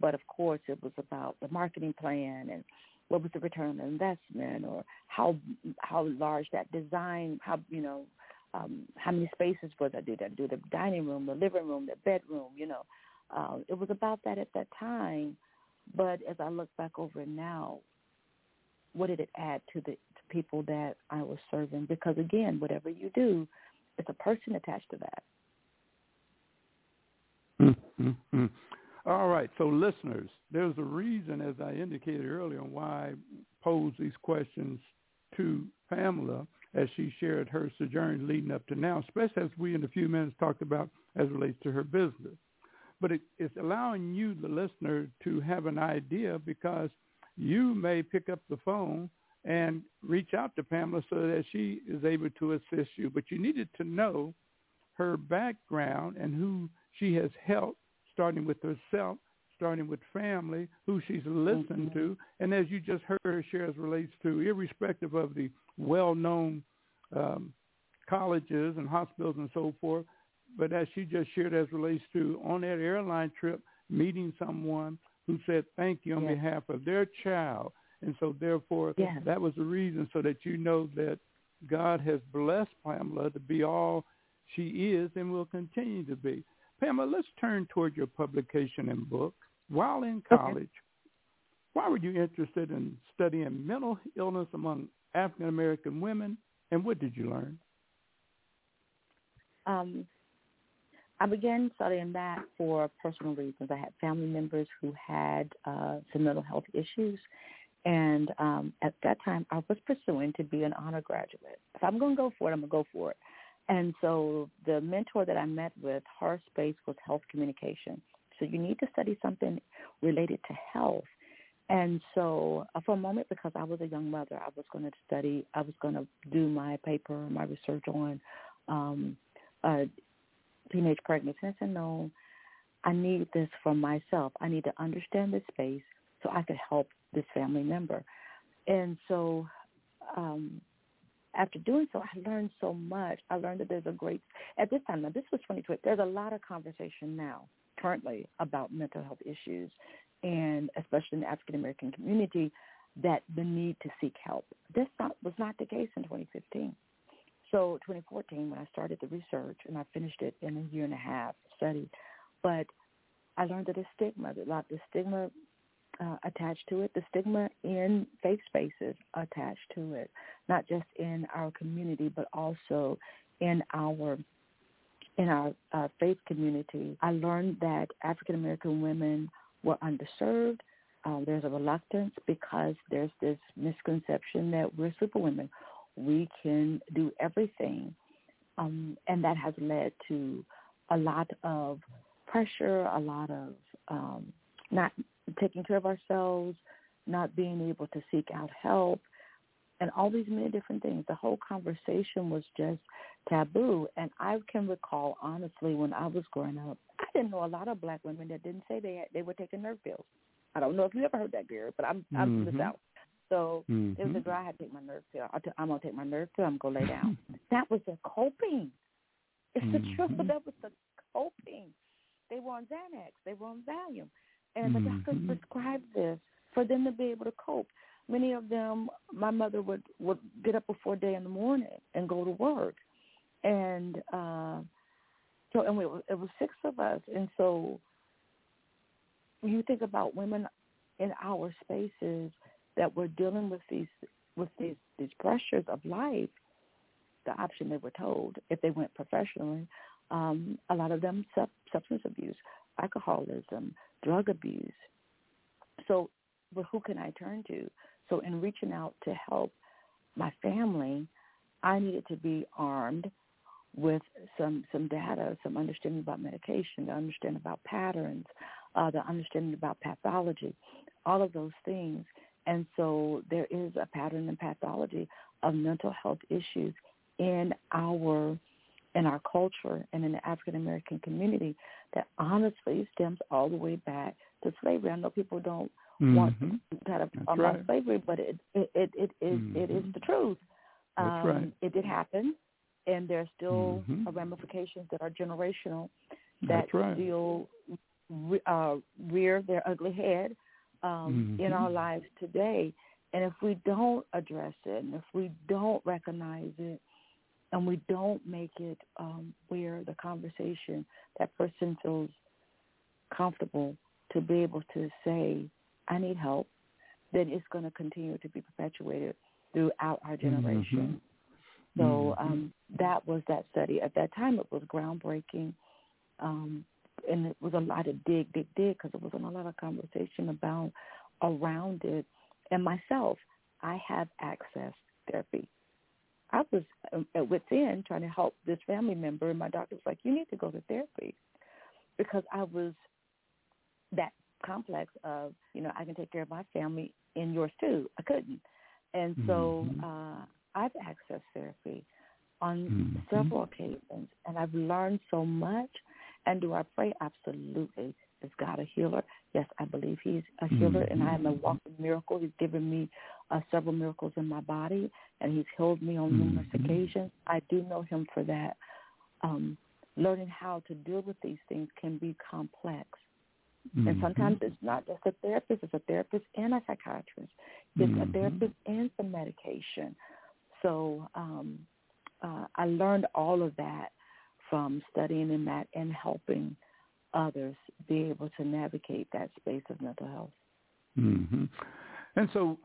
But, of course, it was about the marketing plan and what was the return on investment, or how large that design, how many spaces was I do that? Do the dining room, the living room, the bedroom, it was about that at that time. But as I look back over it now, what did it add to people that I was serving? Because again, whatever you do, it's a person attached to that. All right, so listeners, there's a reason, as I indicated earlier, why I posed these questions to Pamela as she shared her sojourn leading up to now, especially as we in a few minutes talked about as it relates to her business. But it's allowing you, the listener, to have an idea, because you may pick up the phone and reach out to Pamela so that she is able to assist you. But you needed to know her background and who she has helped, starting with herself, starting with family, who she's listened to. And as you just heard her share, as relates to, irrespective of the well-known colleges and hospitals and so forth, but as she just shared, as relates to on that airline trip, meeting someone who said thank you on behalf of their child. And so therefore, that was the reason, so that you know that God has blessed Pamela to be all she is and will continue to be. Pamela, let's turn toward your publication and book. While in college, why were you interested in studying mental illness among African-American women, and what did you learn? I began studying that for personal reasons. I had family members who had some mental health issues, and at that time, I was pursuing to be an honor graduate. If I'm going to go for it, I'm going to go for it. And so the mentor that I met with, her space was health communication. So you need to study something related to health. And so for a moment, because I was a young mother, I was going to study, I was going to do my paper, my research on teenage pregnancy. And I said, no, I need this for myself. I need to understand this space so I could help this family member. And so after doing so, I learned so much. I learned that there's a great, at this time, now this was 2020, there's a lot of conversation now currently about mental health issues, and especially in the African-American community, that the need to seek help. This was not the case in 2015. So 2014, when I started the research, and I finished it in a year and a half study, but I learned that there's stigma attached to it, the stigma in faith spaces attached to it, not just in our community, but also in our faith community. I learned that African-American women were underserved. There's a reluctance because there's this misconception that we're superwomen. We can do everything, and that has led to a lot of pressure, a lot of not taking care of ourselves, not being able to seek out help, and all these many different things. The whole conversation was just taboo. And I can recall, honestly, when I was growing up, I didn't know a lot of black women that didn't say they were taking nerve pills. I don't know if you ever heard that, Gary, but I'm from the South. So it was a girl, I had to take my nerve pill. I'm going to take my nerve pill. I'm going to lay down. That was their coping. It's the truth. That was the coping. They were on Xanax. They were on Valium. And the doctors prescribed this for them to be able to cope. Many of them, my mother would get up before day in the morning and go to work. And it was six of us. And so when you think about women in our spaces that were dealing with these pressures of life, the option they were told if they went professionally, a lot of them substance abuse, alcoholism, drug abuse. So, but who can I turn to? So in reaching out to help my family, I needed to be armed with some data, some understanding about medication, to understand about patterns, the understanding about pathology, all of those things. And so there is a pattern and pathology of mental health issues in our culture and in the African-American community that honestly stems all the way back to slavery. I know people don't want to kind of about slavery, but it is the truth. It did happen, and there are still ramifications that are generational that still rear their ugly head in our lives today. And if we don't address it, and if we don't recognize it, and we don't make it where the conversation, that person feels comfortable to be able to say, I need help, then it's going to continue to be perpetuated throughout our generation. So that was that study. At that time, it was groundbreaking, and it was a lot of dig, because there wasn't a lot of conversation around it. And myself, I have access therapy. I was at wit's end trying to help this family member, and my doctor was like, you need to go to therapy, because I was that complex of, I can take care of my family and yours too. I couldn't. And so I've accessed therapy. on mm-hmm. several occasions, and I've learned so much. And do I pray? Absolutely. Is God a healer? Yes, I believe he's a healer, mm-hmm. and I am a walking miracle. He's given me several miracles in my body, and he's healed me on numerous mm-hmm. occasions. I do know him for that. Learning how to deal with these things can be complex. Mm-hmm. And sometimes it's not just a therapist. It's a therapist and a psychiatrist. It's mm-hmm. a therapist and some medication. So I learned all of that from studying in that and helping others be able to navigate that space of mental health. Mm-hmm. And so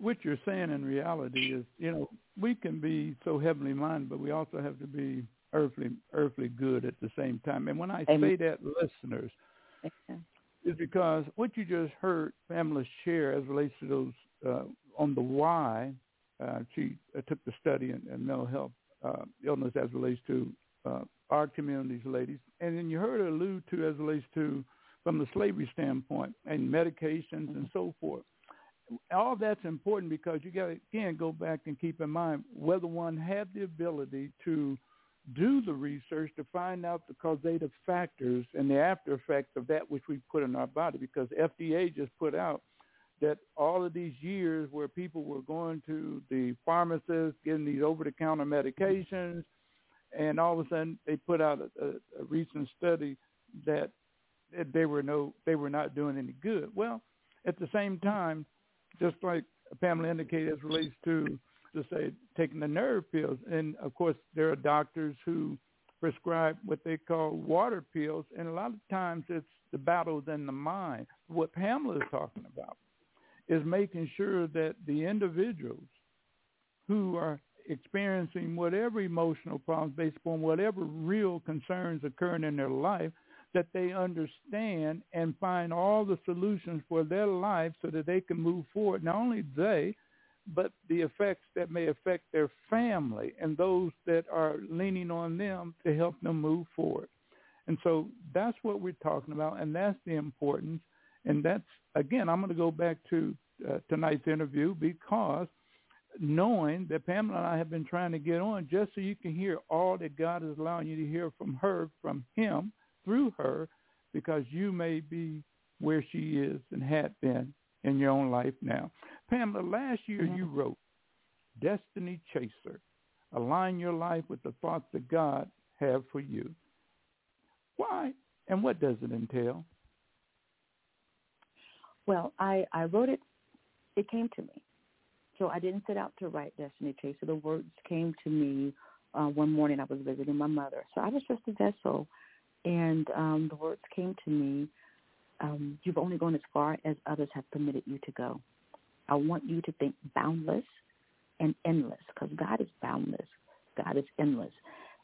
what you're saying in reality is, you know, we can be so heavenly minded, but we also have to be earthly good at the same time. And when I say that, listeners, is because what you just heard Pamela share as relates to those on the why she took the study in mental health illness as relates to our communities, ladies. And then you heard her allude to as relates to from the slavery standpoint and medications mm-hmm. and so forth. All that's important because you got to, again, go back and keep in mind whether one had the ability to do the research to find out the causative factors and the after effects of that which we put in our body, because FDA just put out that all of these years where people were going to the pharmacist, getting these over-the-counter medications, and all of a sudden they put out a recent study that they were not doing any good. Well, at the same time, just like Pamela indicated, as relates to say taking the nerve pills, and of course there are doctors who prescribe what they call water pills, and a lot of times it's the battles in the mind. What Pamela is talking about is making sure that the individuals who are experiencing whatever emotional problems based upon whatever real concerns occurring in their life, that they understand and find all the solutions for their life so that they can move forward, not only they, but the effects that may affect their family and those that are leaning on them to help them move forward. And so that's what we're talking about, and that's the importance. And that's, again, I'm going to go back to tonight's interview, because knowing that Pamela and I have been trying to get on just so you can hear all that God is allowing you to hear from her, from him, through her, because you may be where she is and had been in your own life now. Pamela, last year you wrote Destiny Chaser, Align Your Life with the Thoughts that God Have for You. Why and what does it entail? Well, I wrote it. It came to me. So I didn't set out to write Destiny Chaser. The words came to me one morning. I was visiting my mother. So I was just a vessel, and the words came to me. You've only gone as far as others have permitted you to go. I want you to think boundless and endless, because God is boundless. God is endless.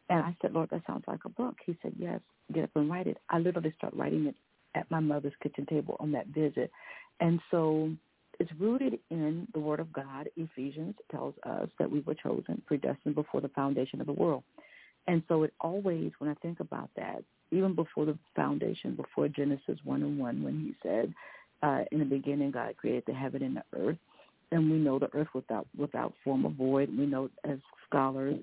And I said, Lord, that sounds like a book. He said, yes, get up and write it. I literally start writing it at my mother's kitchen table on that visit. And so it's rooted in the Word of God. Ephesians tells us that we were chosen, predestined before the foundation of the world. And so it always, when I think about that, even before the foundation, before Genesis 1:1, when he said, in the beginning, God created the heaven and the earth. And we know the earth without form or void. We know as scholars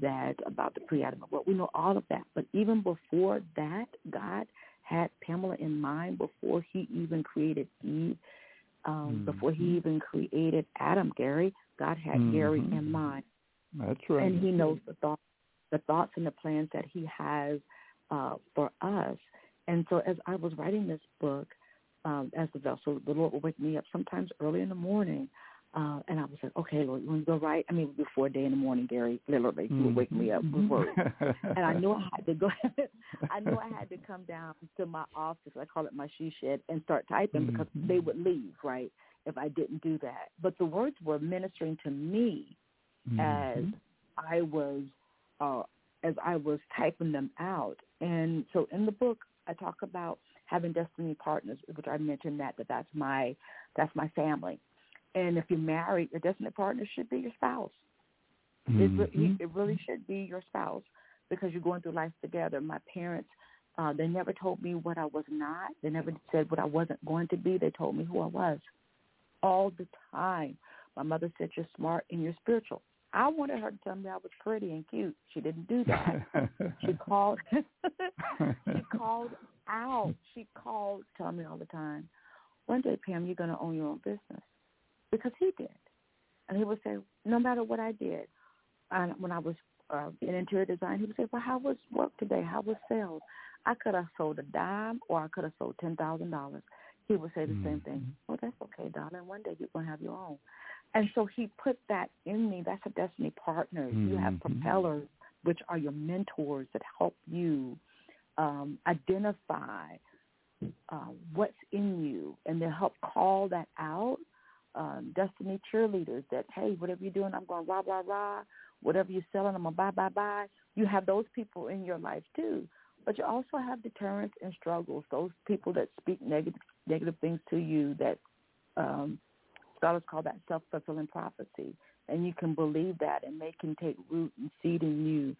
that about the pre-Adamic world. We know all of that. But even before that, God had Pamela in mind before he even created Eve. Before he even created Adam, Gary, God had mm-hmm. Gary in mind. That's right. And he knows the thoughts and the plans that he has for us. And so as I was writing this book as the vessel, the Lord would wake me up sometimes early in the morning. And I was like, okay, Lord, you want to go write? I mean, before 4 a.m, Gary, literally, you would wake me up with work. And I knew I had to go. I knew I had to come down to my office. I call it my she shed, and start typing because they would leave, right, if I didn't do that. But the words were ministering to me as I was typing them out. And so in the book, I talk about having destiny partners, which I mentioned that's my family. And if you're married, your destined partner should be your spouse. It really should be your spouse, because you're going through life together. My parents, they never told me what I was not. They never said what I wasn't going to be. They told me who I was all the time. My mother said, you're smart and you're spiritual. I wanted her to tell me I was pretty and cute. She didn't do that. She called out. She called, tell me all the time, one day, Pam, you're going to own your own business, because he did. And he would say, no matter what I did, when I was in interior design, he would say, well, how was work today? How was sales? I could have sold a dime, or I could have sold $10,000. He would say the same thing. Well, that's okay, darling. One day you're going to have your own. And so he put that in me. That's a destiny partner. You have propellers, which are your mentors that help you identify what's in you, and they help call that out. Destiny cheerleaders that, hey, whatever you're doing, I'm going rah, rah, rah. Whatever you're selling, I'm going to buy, buy, buy. You have those people in your life, too. But you also have deterrents and struggles, those people that speak negative things to you, that scholars call that self-fulfilling prophecy. And you can believe that, and they can take root and seed in you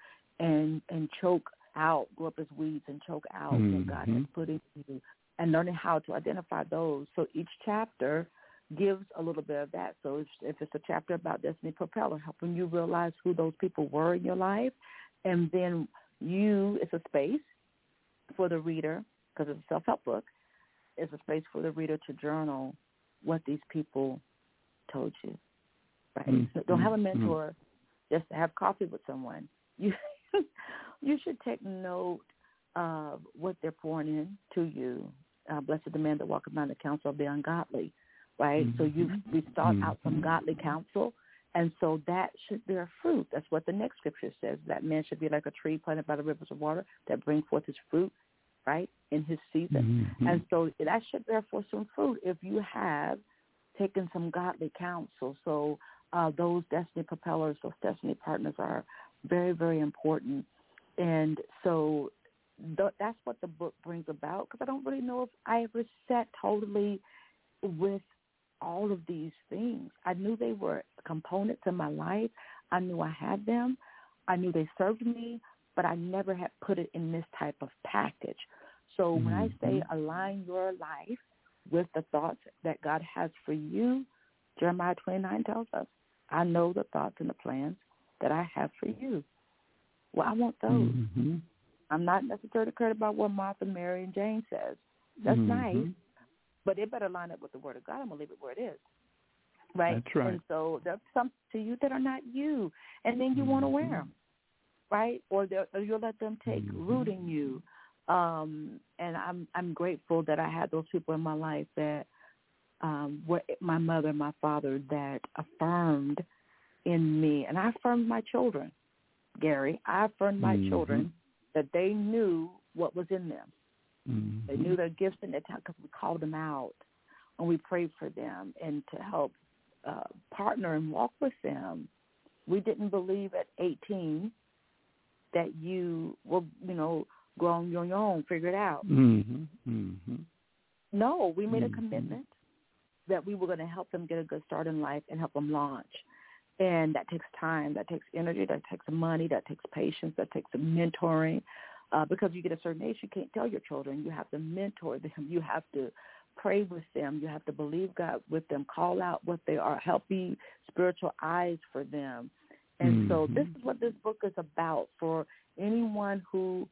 and choke out, grow up as weeds and choke out what God has put in you, and learning how to identify those. So each chapter gives a little bit of that. So if it's a chapter about Destiny Propeller, helping you realize who those people were in your life, and then it's a space for the reader, because it's a self-help book, it's a space for the reader to journal what these people told you, right? So don't have a mentor, just have coffee with someone. You should take note of what they're pouring in to you. Blessed the man that walketh not in the counsel of the ungodly, right? So we start out from godly counsel, and so that should bear fruit. That's what the next scripture says. That man should be like a tree planted by the rivers of water that bring forth his fruit, right, in his season. And so that should bear forth some fruit if you have taken some godly counsel. So those destiny propellers, those destiny partners are very, very important. And so that's what the book brings about, because I don't really know if I ever sat totally with all of these things. I knew they were components in my life. I knew I had them. I knew they served me, but I never had put it in this type of package. So when I say align your life with the thoughts that God has for you, Jeremiah 29 tells us, I know the thoughts and the plans that I have for you. Well, I want those. I'm not necessarily concerned about what Martha, Mary, and Jane says. That's nice, but it better line up with the Word of God. I'm going to leave it where it is, right? That's right. And so there's some to you that are not you, and then you want to wear them, right? Or you'll let them take root in you. And I'm grateful that I had those people in my life that were my mother and my father, that affirmed in me. And I affirmed my children, Gary. I affirmed my children that they knew what was in them. They knew their gifts and their talents, because we called them out and we prayed for them and to help partner and walk with them. We didn't believe at 18 that you will, go on your own, figure it out. No, we made a commitment that we were going to help them get a good start in life and help them launch. And that takes time, that takes energy, that takes money, that takes patience, that takes mentoring. Because you get a certain age, you can't tell your children. You have to mentor them. You have to pray with them. You have to believe God with them. Call out what they are. Help be spiritual eyes for them. And so this is what this book is about, for anyone who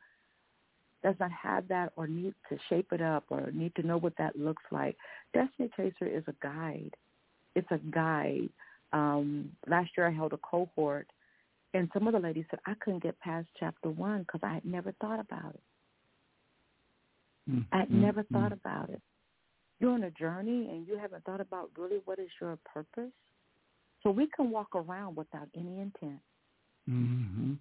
does not have that or need to shape it up or need to know what that looks like. Destiny Chaser is a guide. It's a guide. Last year I held a cohort, and some of the ladies said, I couldn't get past chapter 1 because I had never thought about it. I had never thought about it. You're on a journey, and you haven't thought about really what is your purpose. So we can walk around without any intent. We can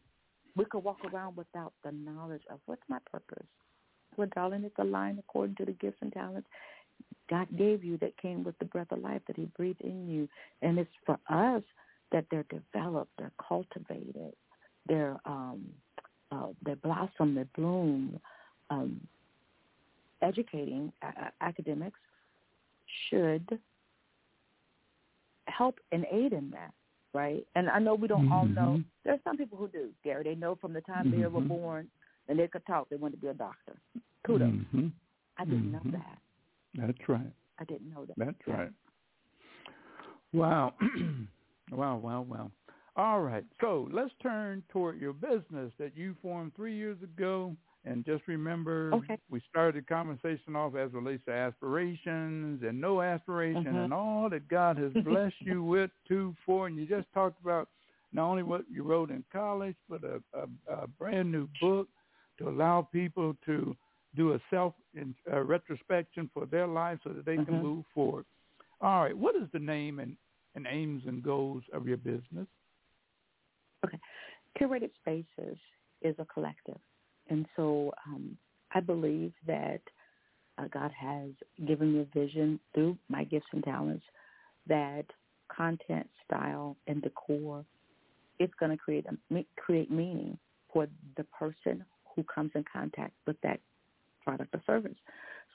walk around without the knowledge of what's my purpose. Well, darling, it's aligned according to the gifts and talents God gave you that came with the breath of life that he breathed in you. And it's for us that they're developed, they're cultivated, they blossom, they bloom. Educating academics should help and aid in that, right? And I know we don't all know. There's some people who do, Gary. They know from the time they were born and they could talk, they wanted to be a doctor. Kudos. I didn't know that. That's right. I didn't know that. That's right. Wow. Wow. All right, so let's turn toward your business that you formed 3 years ago. And just remember, we started the conversation off as it relates to aspirations and no aspiration and all that God has blessed you with, too, for. And you just talked about not only what you wrote in college, but a brand-new book to allow people to do a self-retrospection for their life so that they can move forward. All right, what is the name and aims and goals of your business? Okay. Curated Spaces is a collective. And so I believe that God has given me a vision through my gifts and talents that content, style, and decor is going to create meaning for the person who comes in contact with that product or service.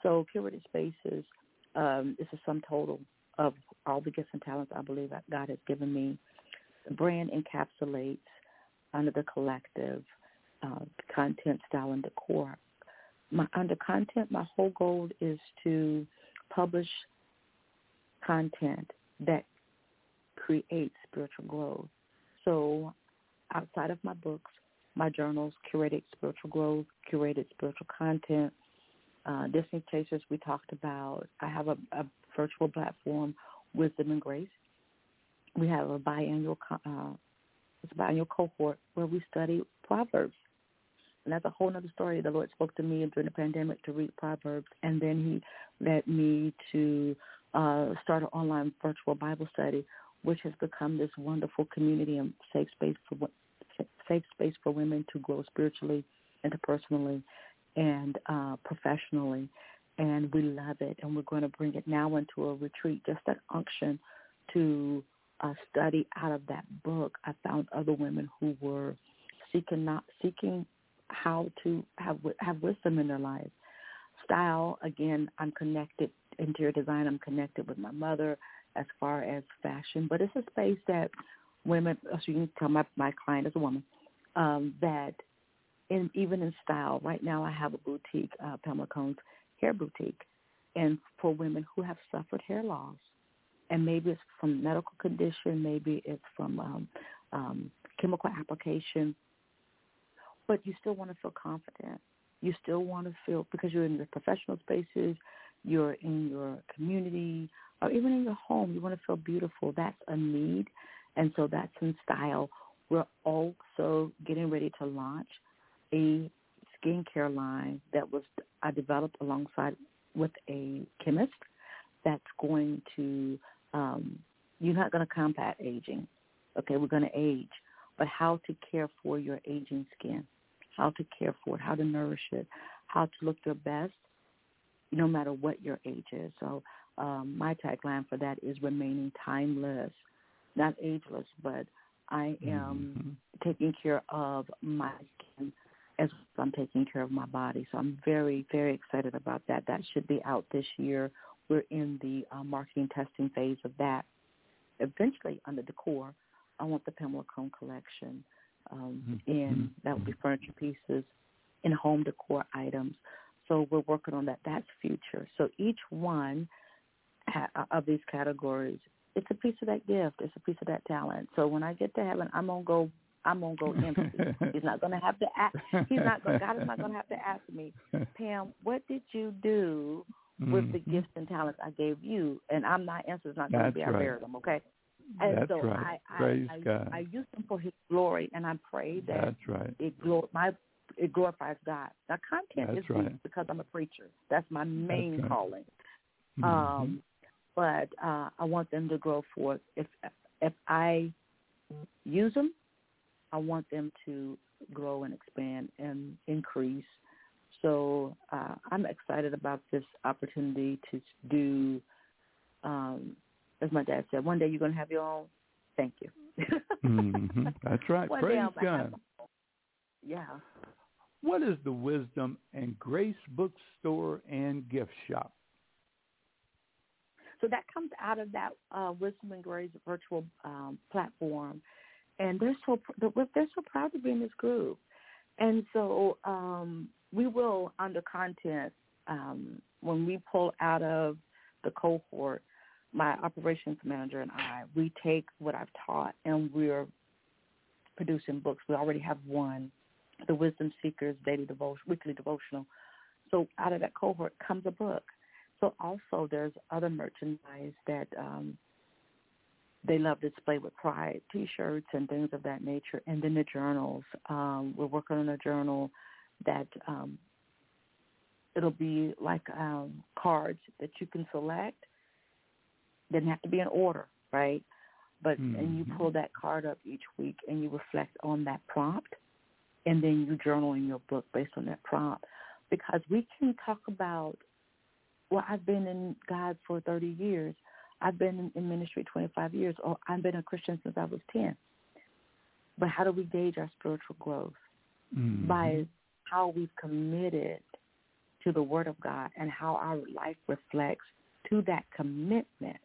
So Curated Spaces is a sum total of all the gifts and talents I believe that God has given me. The brand encapsulates under the collective content, style, and decor. Under content, my whole goal is to publish content that creates spiritual growth. So outside of my books, my journals, Curated Spiritual Growth, Curated Spiritual Content, Destiny Chasers we talked about. I have a virtual platform, Wisdom and Grace. We have a biannual cohort where we study Proverbs. And that's a whole other story. The Lord spoke to me during the pandemic to read Proverbs, and then he led me to start an online virtual Bible study, which has become this wonderful community and safe space for women to grow spiritually, interpersonally, and professionally. And we love it, and we're going to bring it now into a retreat, just an unction to study out of that book. I found other women who were seeking how to have wisdom in their life. Style, again, I'm connected, interior design, I'm connected with my mother as far as fashion, but it's a space that women, as you can tell, my client is a woman, even in style. Right now I have a boutique, Pamela Cone's hair boutique, and for women who have suffered hair loss. And maybe it's from medical condition, maybe it's from chemical application, but you still want to feel confident. You still want to feel, because you're in your professional spaces, you're in your community, or even in your home, you want to feel beautiful. That's a need, and so that's in style. We're also getting ready to launch a skincare line that I developed alongside with a chemist that's going to you're not going to combat aging. Okay, we're going to age, but how to care for your aging skin, how to care for it, how to nourish it, how to look your best no matter what your age is. So my tagline for that is remaining timeless, not ageless, but I am taking care of my skin as I'm taking care of my body. So I'm very, very excited about that. That should be out this year. We're in the marketing testing phase of that. Eventually, under decor, I want the Pamela Cone collection, and that would be furniture pieces and home decor items. So we're working on that. That's future. So each one of these categories, it's a piece of that gift. It's a piece of that talent. So when I get to heaven, I'm gonna go empty. He's not gonna have to ask. God is not gonna have to ask me, Pam, what did you do with the gifts and talents I gave you? And my answer is not going to be, I buried them, okay? And that's so right. I use them for his glory, and I pray that it glorifies God. Now, content is me because I'm a preacher. That's my main calling. But I want them to grow forth. If I use them, I want them to grow and expand and increase. So I'm excited about this opportunity to do, as my dad said, one day you're going to have your own. Thank you. That's right. Praise God. Yeah. What is the Wisdom and Grace bookstore and gift shop? So that comes out of that Wisdom and Grace virtual platform. And they're so proud to be in this group. And so we will, under content, when we pull out of the cohort, my operations manager and I, we take what I've taught and we're producing books. We already have one, the Wisdom Seekers Daily Devotion, Weekly Devotional. So out of that cohort comes a book. So also there's other merchandise that they love to display with pride, T-shirts and things of that nature. And then the journals. We're working on a journal that it'll be like cards that you can select. Doesn't have to be in order, right? But and you pull that card up each week and you reflect on that prompt, and then you journal in your book based on that prompt. Because we can talk about, well, I've been in God for 30 years. I've been in ministry 25 years, or I've been a Christian since I was 10. But how do we gauge our spiritual growth? Mm-hmm. By how we've committed to the Word of God and how our life reflects to that commitment,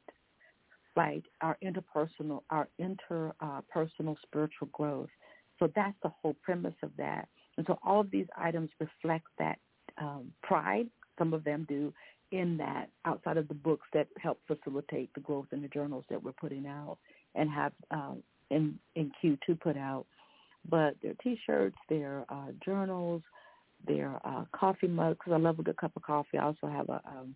right? Our interpersonal, personal spiritual growth. So that's the whole premise of that. And so all of these items reflect that pride. Some of them do in that outside of the books that help facilitate the growth in the journals that we're putting out and have in Q2 put out. But their T-shirts, their journals, their coffee mugs, because I love a good cup of coffee. I also have a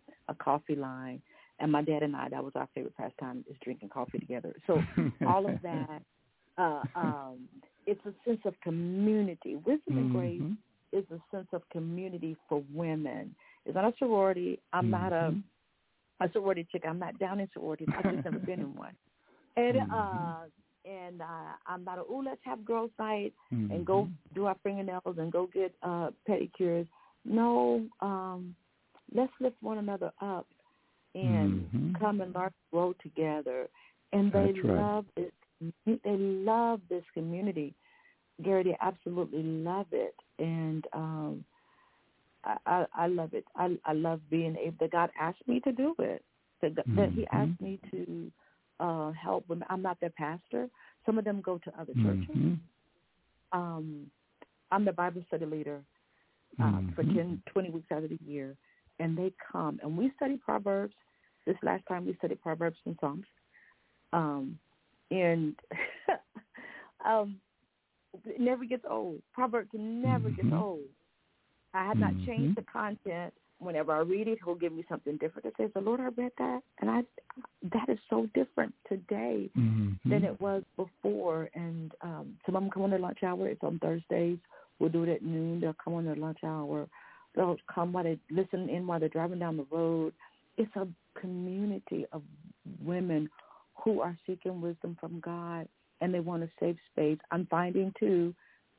coffee line. And my dad and I, that was our favorite pastime, is drinking coffee together. So all of that, it's a sense of community. Wisdom and Grace is a sense of community for women. It's not a sorority. I'm not a sorority chick. I'm not down in sororities. I've just never been in one. And I'm not a, ooh, let's have girls' night and go do our fingernails and go get pedicures. No, let's lift one another up and come and learn, grow together. And they love it. They love this community, Gary. They absolutely love it, and I love it. I love being able that God asked me to do it. That He asked me to help women. I'm not their pastor. Some of them go to other churches. I'm the Bible study leader for 20 weeks out of the year, and they come and we study Proverbs. This last time we studied Proverbs and Psalms. And it never gets old. Proverbs never gets old. I have not changed the content. Whenever I read it, He'll give me something different. It says, "The Lord, I read that, and that is so different today than it was before." And some of them come on their lunch hour. It's on Thursdays. We'll do it at noon. They'll come on their lunch hour. They'll come while they listen in while they're driving down the road. It's a community of women who are seeking wisdom from God, and they want a safe space. I'm finding, too,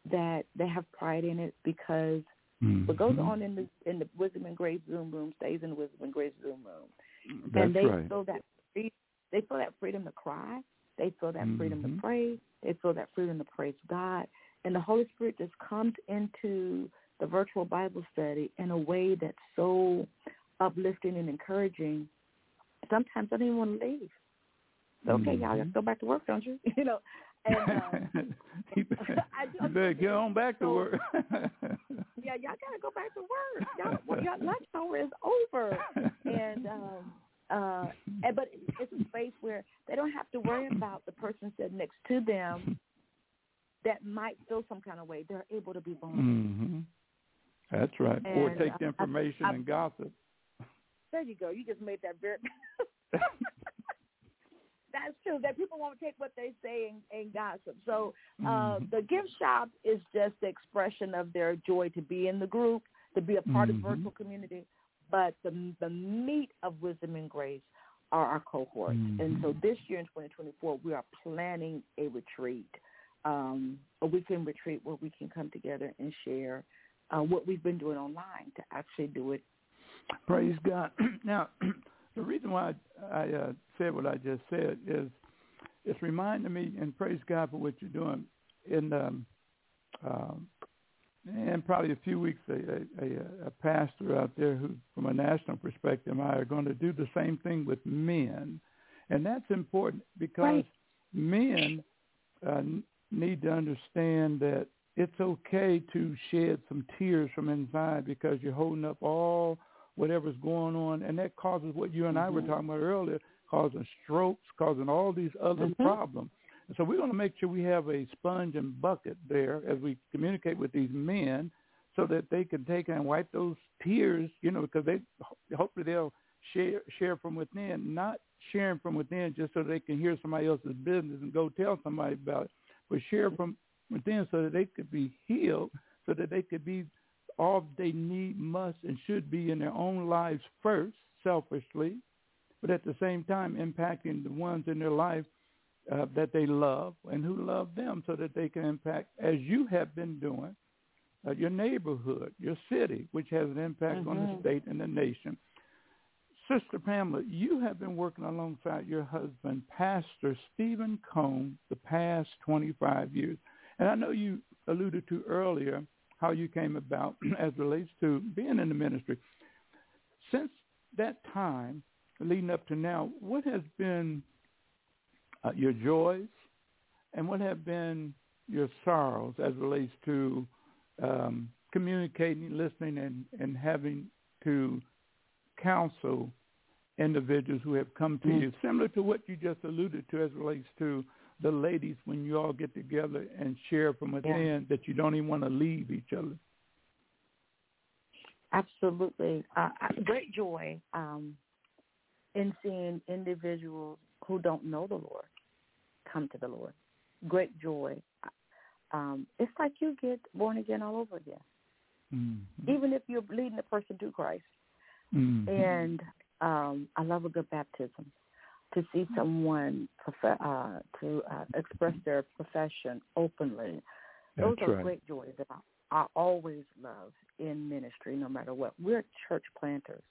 that they have pride in it because what goes on in the Wisdom and Grace Zoom room stays in the Wisdom and Grace Zoom room. That's and they feel that they feel that freedom to cry. They feel that freedom to pray. They feel that freedom to praise God. And the Holy Spirit just comes into the virtual Bible study in a way that's so uplifting and encouraging. Sometimes I don't even want to leave. Okay, y'all have to go back to work, don't you? You know, and you better get on back to work. Yeah, y'all gotta go back to work. Y'all lunch hour is over, and but it's a space where they don't have to worry about the person sitting next to them that might feel some kind of way. They're able to be vulnerable. That's right. And, or take the information and gossip. There you go. You just made that very. That's true, that people won't take what they say and gossip. So the gift shop is just the expression of their joy to be in the group, to be a part of the virtual community. But the meat of Wisdom and Grace are our cohorts. And so this year in 2024, we are planning a retreat, a weekend retreat where we can come together and share what we've been doing online to actually do it. Praise God. Now, the reason why I said what I just said is it's reminding me, and praise God for what you're doing, and probably a few weeks, a pastor out there who, from a national perspective, and I are going to do the same thing with men. And that's important because men need to understand that it's okay to shed some tears from inside because you're holding up all whatever's going on, and that causes what you and I were talking about earlier, causing strokes, causing all these other problems. And so we're going to make sure we have a sponge and bucket there as we communicate with these men so that they can take and wipe those tears, you know, because they hopefully they'll share from within, not sharing from within just so they can hear somebody else's business and go tell somebody about it, but share from within so that they could be healed, so that they could be all they need, must, and should be in their own lives first, selfishly, but at the same time impacting the ones in their life that they love and who love them, so that they can impact, as you have been doing, your neighborhood, your city, which has an impact on the state and the nation. Sister Pamela, you have been working alongside your husband, Pastor Stephen Cone, the past 25 years. And I know you alluded to earlier how you came about as relates to being in the ministry. Since that time, leading up to now, what has been your joys and what have been your sorrows as relates to communicating, listening, and having to counsel individuals who have come to you, similar to what you just alluded to as relates to the ladies when you all get together and share from within that you don't even want to leave each other? Absolutely. Great joy in seeing individuals who don't know the Lord come to the Lord. Great joy. It's like you get born again all over again, even if you're leading the person to Christ. And I love a good baptism, to see someone express their profession openly. Those are great joys that I always love in ministry, no matter what. We're church planters.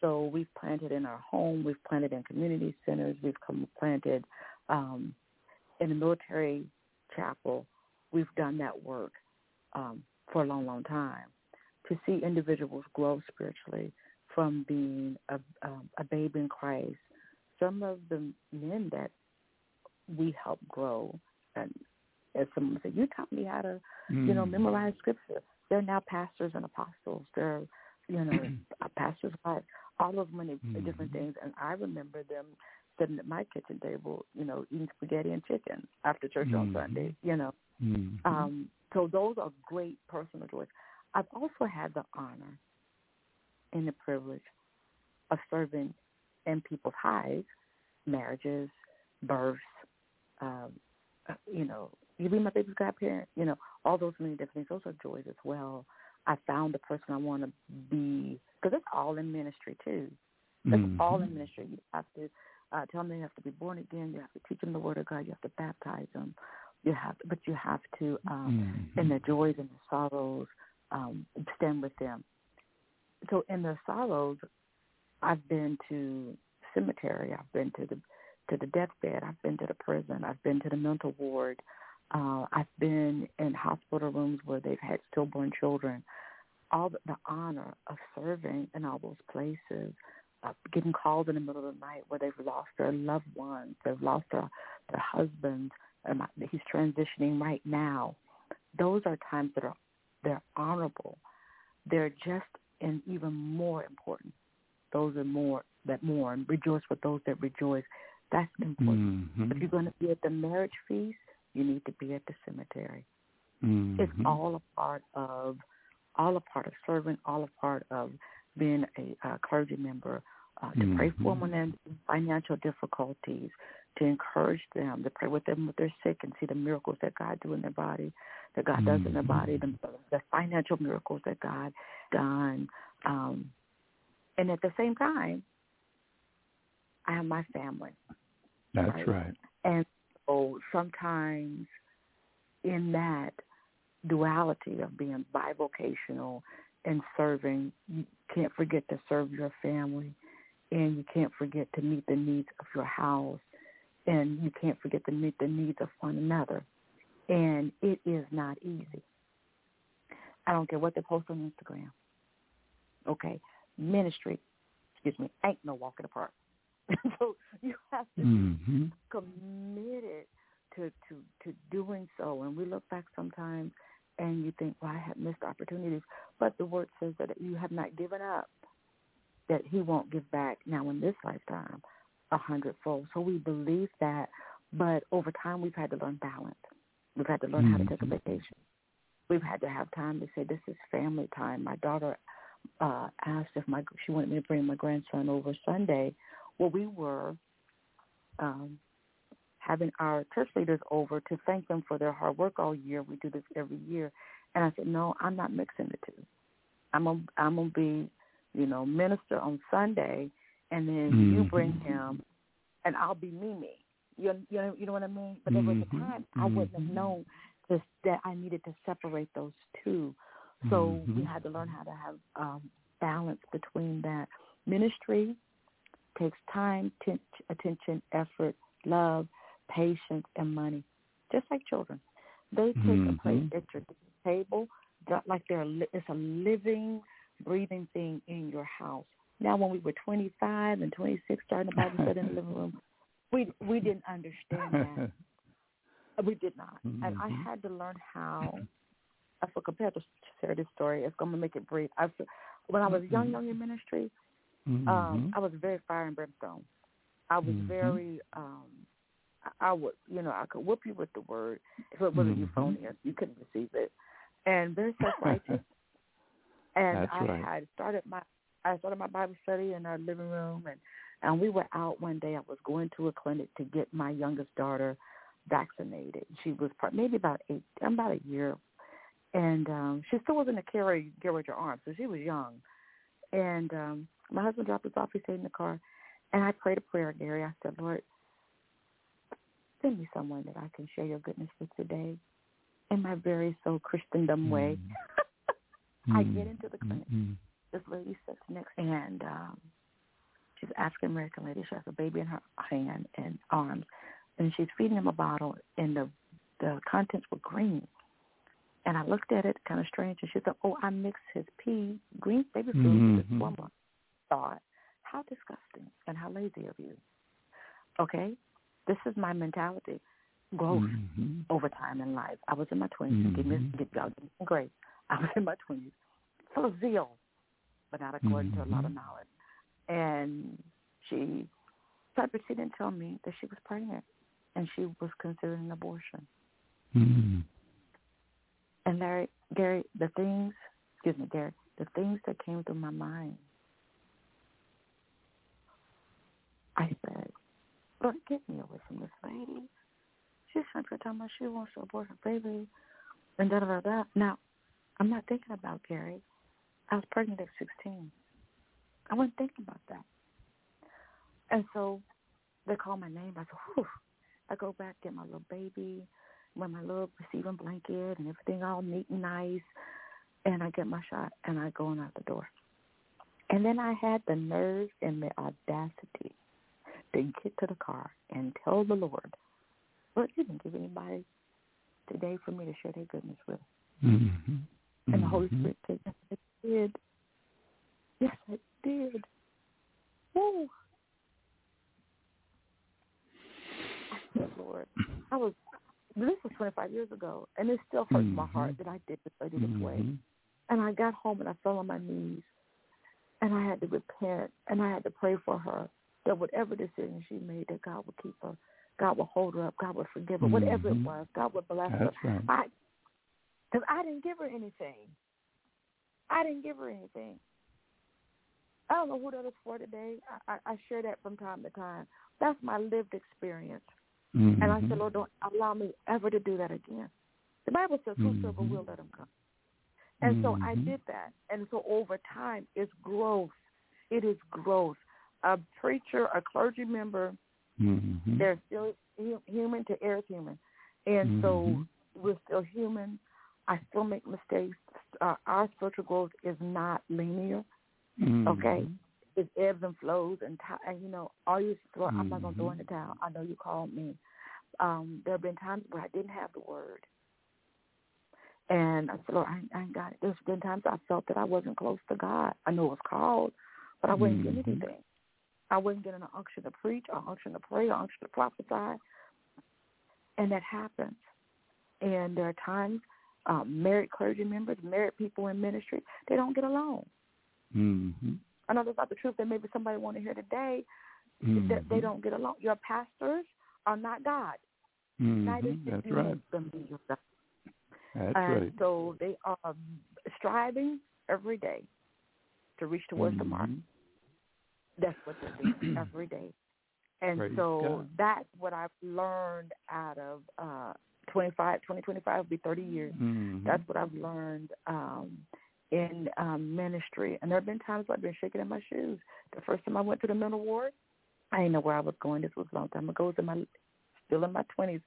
So we've planted in our home. We've planted in community centers. We've planted in a military chapel. We've done that work for a long, long time. To see individuals grow spiritually from being a babe in Christ. Some of the men that we help grow, and as someone said, you taught me how to, you know, memorize scripture. They're now pastors and apostles. They're, you know, pastors, all of them in different things. And I remember them sitting at my kitchen table, you know, eating spaghetti and chicken after church on Sunday, you know. So those are great personal joys. I've also had the honor and the privilege of serving in people's lives, marriages, births, you know, you be my baby's godparent, you know, all those many different things. Those are joys as well. I found the person I want to be, because it's all in ministry too. It's all in ministry. You have to tell them they have to be born again. You have to teach them the word of God. You have to baptize them. You have to, but you have to, in their joys and their sorrows, stand with them. So in their sorrows, I've been to cemetery. I've been to the deathbed. I've been to the prison. I've been to the mental ward. I've been in hospital rooms where they've had stillborn children. All the honor of serving in all those places, getting called in the middle of the night where they've lost their loved ones, they've lost their husbands, and he's transitioning right now. Those are times that they're honorable. They're just and even more important. Those are more that mourn. Rejoice with those that rejoice. That's important. If you're going to be at the marriage feast, you need to be at the cemetery. It's all a part of serving, all a part of being a clergy member, to pray for them in financial difficulties, to encourage them, to pray with them if they're sick and see the miracles that God do in their body, that God does in their body, the financial miracles that God done. And at the same time, I have my family. That's right. And so sometimes in that duality of being bivocational and serving, you can't forget to serve your family, and you can't forget to meet the needs of your house, and you can't forget to meet the needs of one another. And it is not easy. I don't care what they post on Instagram. Okay. Ministry, ain't no walk in the park. So you have to be committed to doing so. And we look back sometimes and you think, well, I have missed opportunities. But the word says that you have not given up, that he won't give back now in this lifetime 100-fold. So we believe that But over time, we've had to learn balance. We've had to learn how to take a vacation. We've had to have time to say, this is family time. My daughter asked if she wanted me to bring my grandson over Sunday. Well, we were having our church leaders over to thank them for their hard work all year. We do this every year. And I said, no, I'm not mixing the two. I'm going to be, minister on Sunday, and then you bring him, and I'll be Mimi. You know what I mean? But there was a time I wouldn't have known just that I needed to separate those two. So we had to learn how to have balance between that. Ministry takes time, attention, effort, love, patience, and money, just like children. They take a place at your table, like it's a living, breathing thing in your house. Now, when we were 25 and 26, starting the Bible study in the living room, we didn't understand that. We did not. And I had to learn how, I feel compelled to share this story. It's going to make it brief. When I was young in ministry, I was very fire and brimstone. I was very, I would, I could whoop you with the word. If it wasn't your phone here, you couldn't receive it. And very self-righteous. And had started my Bible study in our living room, and we were out one day. I was going to a clinic to get my youngest daughter vaccinated. She was maybe about a year, and she still wasn't a carriage or arm, so she was young. And my husband dropped us off. He stayed in the car, and I prayed a prayer, Gary. I said, Lord, send me someone that I can share your goodness with today in my very soul Christendom way. I get into the clinic. This lady sits next, and she's an African American lady. She has a baby in her hand and arms, and she's feeding him a bottle, and the contents were green. And I looked at it, kind of strange, and she said, "Oh, I mixed his pee, green baby food with his formula." Thought, how disgusting and how lazy of you. Okay, this is my mentality. Growth over time in life. I was in my 20s. Give me some grace. I was in my 20s, full of zeal, but not according to a lot of knowledge. And she didn't tell me that she was pregnant, and she was considering an abortion. And Gary, the things that came through my mind, I said, Lord, get me away from this lady. She's trying to tell me she wants to abort her baby, and da-da-da-da. Now, I'm not thinking about Gary. I was pregnant at 16. I wasn't thinking about that. And so they called my name. I said, whew. I go back, get my little baby, wear my little receiving blanket and everything all neat and nice. And I get my shot, and I go on out the door. And then I had the nerve and the audacity to get to the car and tell the Lord, Lord, you didn't give anybody today for me to share their goodness with. And the Holy Spirit said, yes, I did. Yes, I did. Woo. I said, Lord, this was 25 years ago, and it still hurts my heart that I did this way. And I got home, and I fell on my knees, and I had to repent, and I had to pray for her, that whatever decision she made, that God would keep her, God would hold her up, God would forgive her, whatever it was, God would bless her. Right. Because I didn't give her anything. I don't know who that is for today. I share that from time to time. That's my lived experience. And I said, Lord, don't allow me ever to do that again. The Bible says, whosoever will, let him come. And so I did that. And so over time, it's growth. It is growth. A preacher, a clergy member, they're still human to air is human. And so we're still human. I still make mistakes. Our spiritual growth is not linear, okay? It ebbs and flows, and all you throw, I'm not going to throw in the towel. I know you called me. There have been times where I didn't have the word. And I said, Lord, I ain't got it. There's been times I felt that I wasn't close to God. I knew it was called, but I wouldn't get anything. I wouldn't get an unction to preach, or unction to pray, or unction to prophesy. And that happens. And there are times married clergy members, married people in ministry, they don't get along. I know that's not the truth that maybe somebody want to hear today, that they don't get along. Your pastors are not God. Mm-hmm. That's right. That's right. So they are striving every day to reach towards the mark. That's what they're doing every day. And so that's what I've learned out of 2025 will be 30 years. Mm-hmm. That's what I've learned in ministry. And there have been times I've been shaking in my shoes. The first time I went to the mental ward, I didn't know where I was going. This was a long time ago. It was still in my 20s.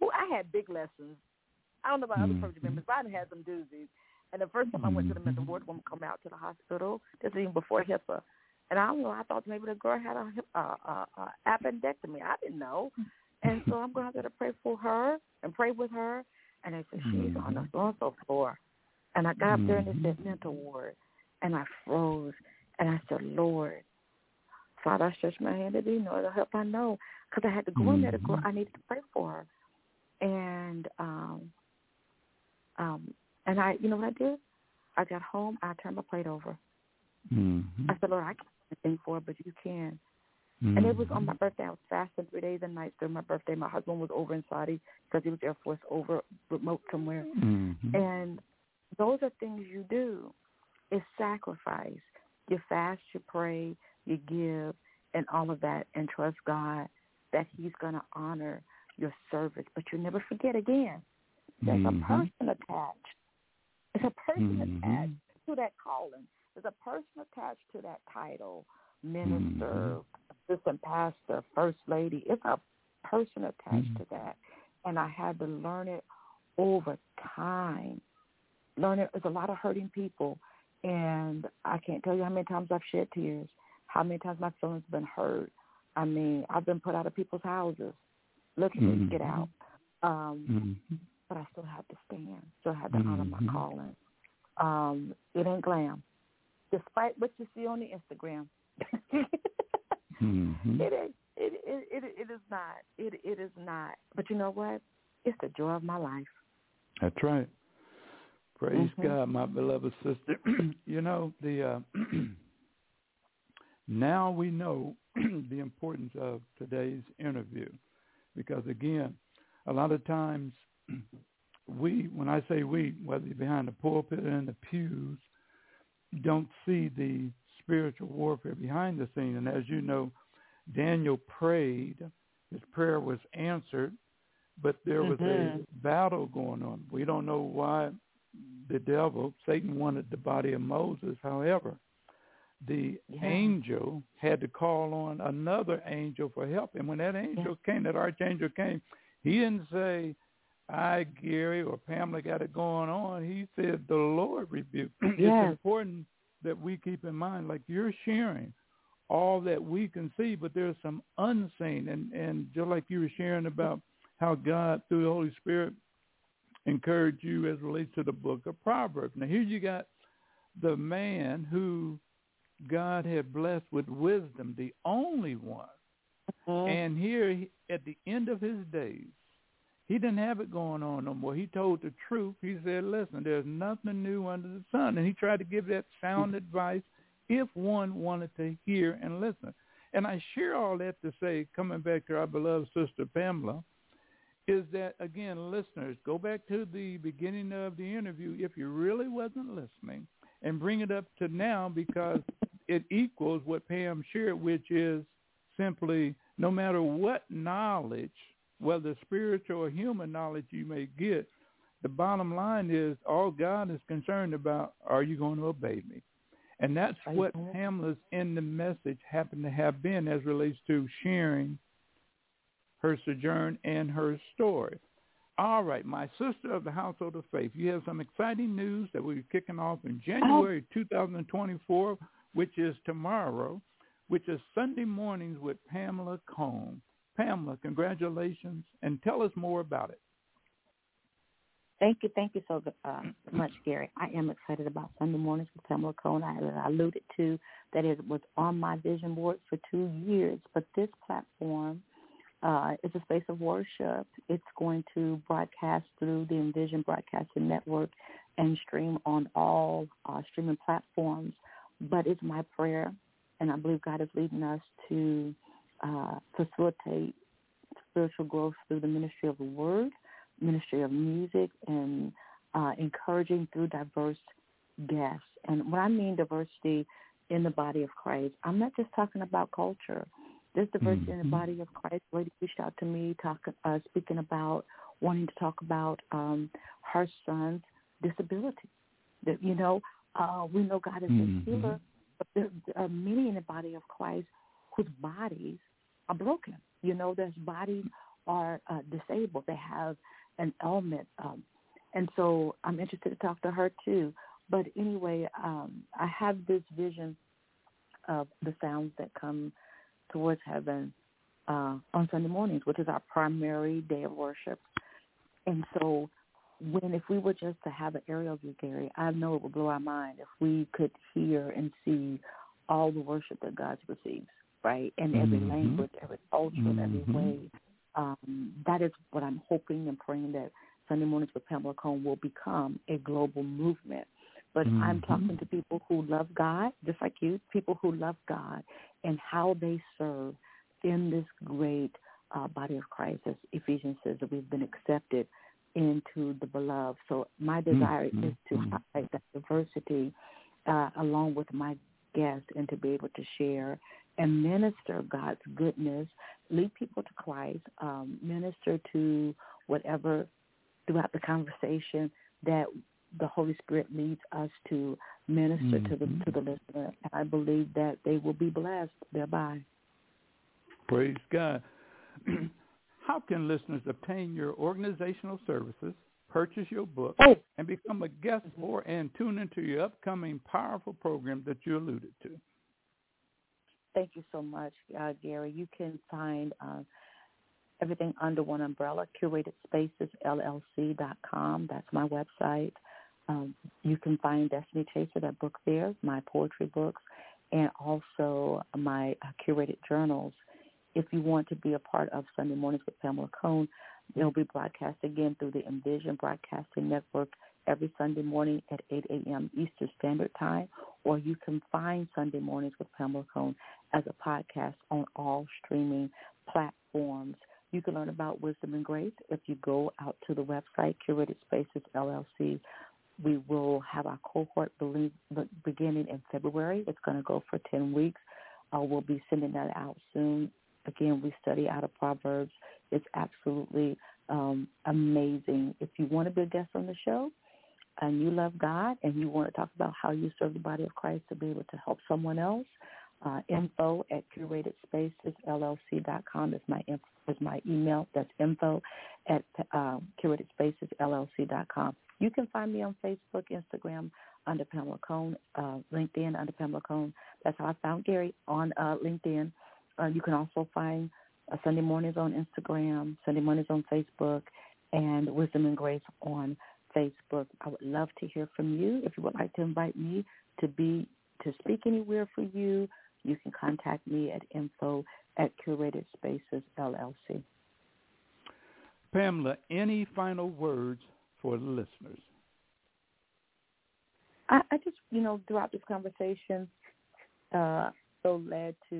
Well, I had big lessons. I don't know about other family members, but I had some doozies. And the first time I went to the mental ward, when we come out to the hospital, this was even before HIPAA. And I don't know, I thought maybe the girl had a appendectomy. I didn't know. And so I'm going to have to pray for her and pray with her. And they said, she's on the so-and-so floor. And I got up there and they said, mental ward. And I froze. And I said, Lord, Father, I stretched my hand to thee, nor the help I know. Because I had to go in there to go. I needed to pray for her. And I, you know what I did? I got home. I turned my plate over. I said, Lord, I can't do anything for it, but you can. And it was on my birthday. I was fasting 3 days and nights during my birthday. My husband was over in Saudi because he was Air Force over remote somewhere. And those are things you do. It's sacrifice. You fast, you pray, you give, and all of that, and trust God that he's going to honor your service. But you never forget again, there's a person attached. It's a person attached to that calling. There's a person attached to that title, minister, assistant pastor, first lady. It's a person attached to that. And I had to learn it over time. Learn it. There's a lot of hurting people. And I can't tell you how many times I've shed tears, how many times my feelings have been hurt. I mean, I've been put out of people's houses. Look at me, get out. But I still have to stand, still have to honor my calling. It ain't glam. Despite what you see on the Instagram, it is not. But you know what? It's the joy of my life. That's right. Praise God, my beloved sister. You know, the now we know the importance of today's interview, because again, a lot of times we, when I say we, whether you're behind the pulpit or in the pews, don't see the spiritual warfare behind the scene. And as you know, Daniel prayed. His prayer was answered, but there was a battle going on. We don't know why the devil, Satan, wanted the body of Moses. However, the angel had to call on another angel for help. And when that angel came, that archangel came, he didn't say, I, Gary, or Pamela got it going on. He said, the Lord rebuked. It's important that we keep in mind, like you're sharing all that we can see, but there's some unseen. And just like you were sharing about how God, through the Holy Spirit, encouraged you as relates to the book of Proverbs. Now, here you got the man who God had blessed with wisdom, the only one. And here, at the end of his days, he didn't have it going on no more. He told the truth. He said, listen, there's nothing new under the sun. And he tried to give that sound advice if one wanted to hear and listen. And I share all that to say, coming back to our beloved sister Pamela, is that, again, listeners, go back to the beginning of the interview if you really wasn't listening and bring it up to now, because it equals what Pam shared, which is simply no matter what knowledge, whether spiritual or human knowledge you may get, the bottom line is all God is concerned about, are you going to obey me? And that's what Pamela's in the message happened to have been as relates to sharing her sojourn and her story. All right, my sister of the household of faith, you have some exciting news that we're kicking off in January 2024, which is tomorrow, which is Sunday Mornings with Pamela Cone. Pamela, congratulations, and tell us more about it. Thank you so much, Gary. I am excited about Sunday Mornings with Pamela Cone. I alluded to that it was on my vision board for 2 years, but this platform is a space of worship. It's going to broadcast through the Envision Broadcasting Network and stream on all streaming platforms, but it's my prayer, and I believe God is leading us to facilitate spiritual growth through the ministry of the word, ministry of music, and encouraging through diverse guests. And when I mean diversity in the body of Christ, I'm not just talking about culture. There's diversity in the body of Christ. A lady reached out to me speaking about wanting to talk about her son's disability. That, you know, we know God is a healer, but there are many in the body of Christ whose bodies are broken. You know, their bodies are disabled. They have an ailment. And so I'm interested to talk to her, too. But anyway, I have this vision of the sounds that come towards heaven on Sunday mornings, which is our primary day of worship. And so if we were just to have an aerial view, Gary, I know it would blow our mind if we could hear and see all the worship that God receives, right? And every language, every culture, every way. That is what I'm hoping and praying that Sunday Mornings with Pamela Cone will become a global movement. But I'm talking to people who love God, just like you, people who love God and how they serve in this great body of Christ. As Ephesians says, that we've been accepted into the beloved. So my desire is to highlight that diversity along with my guests and to be able to share and minister God's goodness, lead people to Christ, minister to whatever throughout the conversation that the Holy Spirit leads us to minister to the listener. And I believe that they will be blessed thereby. Praise God. How can listeners obtain your organizational services, purchase your book, and become a guest or and tune into your upcoming powerful program that you alluded to? Thank you so much, Gary. You can find everything under one umbrella, CuratedSpacesLLC.com. That's my website. You can find Destiny Chaser, that book there, my poetry books, and also my curated journals. If you want to be a part of Sunday Mornings with Pamela Cone, they'll be broadcast again through the Envision Broadcasting Network every Sunday morning at 8 a.m. Eastern Standard Time, or you can find Sunday Mornings with Pamela Cone as a podcast on all streaming platforms. You can learn about Wisdom and Grace if you go out to the website, Curated Spaces, LLC. We will have our cohort beginning in February. It's going to go for 10 weeks. We'll be sending that out soon. Again, we study out of Proverbs. It's absolutely amazing. If you want to be a guest on the show and you love God and you want to talk about how you serve the body of Christ to be able to help someone else, info at CuratedSpacesLLC.com is my email. That's info at CuratedSpacesLLC.com. You can find me on Facebook, Instagram, under Pamela Cone, LinkedIn, under Pamela Cone. That's how I found Gary on LinkedIn. You can also find Sunday Mornings on Instagram, Sunday Mornings on Facebook, and Wisdom and Grace on Facebook. I would love to hear from you. If you would like to invite me to speak anywhere for you, you can contact me at info@CuratedSpacesLLC. Pamela, any final words for the listeners? I just, throughout this conversation, so led to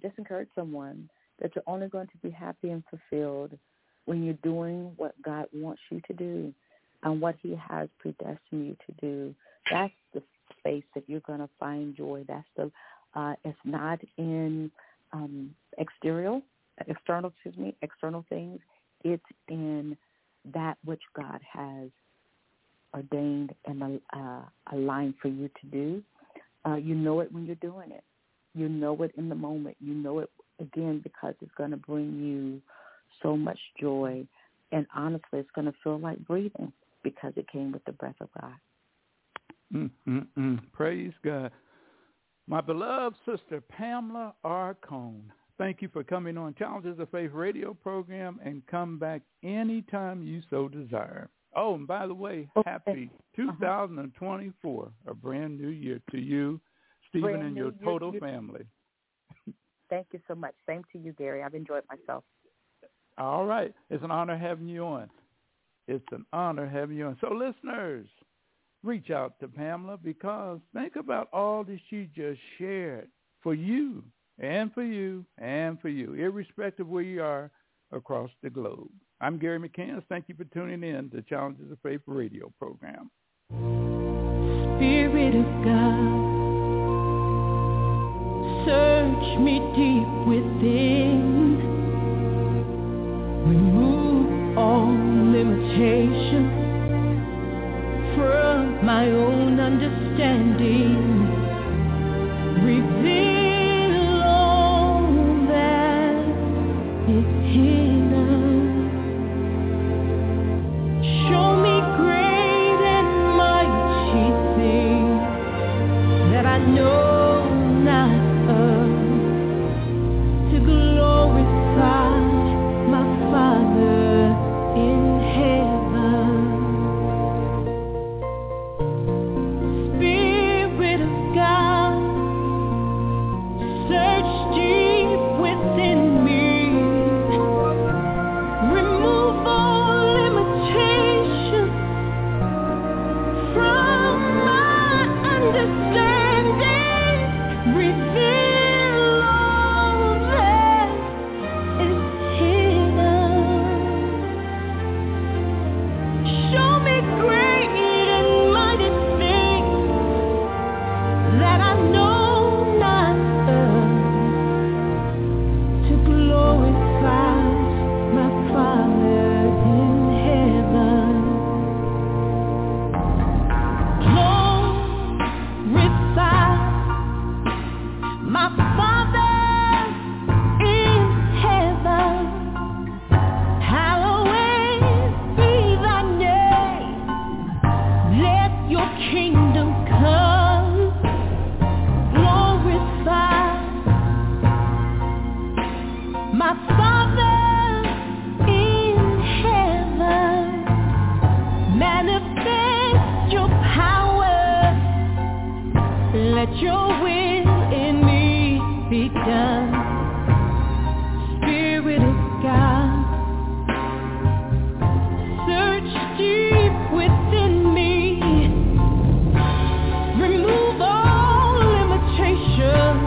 just encourage someone that you're only going to be happy and fulfilled when you're doing what God wants you to do and what he has predestined you to do. That's the space that you're going to find joy. That's the it's not in external things. It's in that which God has ordained and aligned for you to do. You know it when you're doing it. You know it in the moment. You know it, again, because it's going to bring you so much joy. And honestly, it's going to feel like breathing because it came with the breath of God. Praise God. My beloved sister, Pamela R. Cone, thank you for coming on Challenges of Faith radio program, and come back anytime you so desire. Oh, and by the way, happy 2024, a brand new year to you, Stephen, and your total family. Thank you so much. Same to you, Gary. I've enjoyed myself. All right. It's an honor having you on. So, listeners, reach out to Pamela, because think about all that she just shared for you and for you and for you, irrespective of where you are across the globe. I'm Gary McCann. Thank you for tuning in to Challenges of Faith radio program. Spirit of God, search me deep within. Remove all limitations from my own understanding. Reveal all that is hidden. Show me great and mighty things that I know not of, to glorify my Father in heaven. Spirit of God, search deep within me. Remove all limitation from my understanding. Reveal all that is hidden. Show me great and mighty things that I know. Let your will in me be done. Spirit of God, search deep within me. Remove all limitations.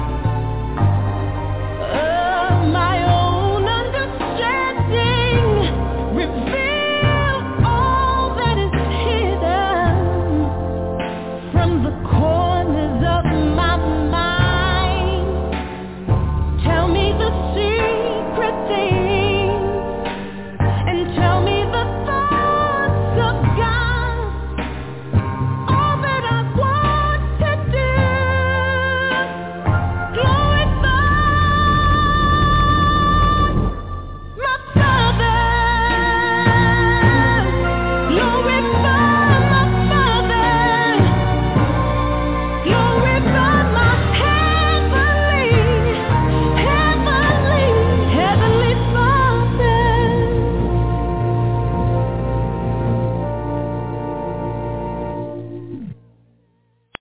Of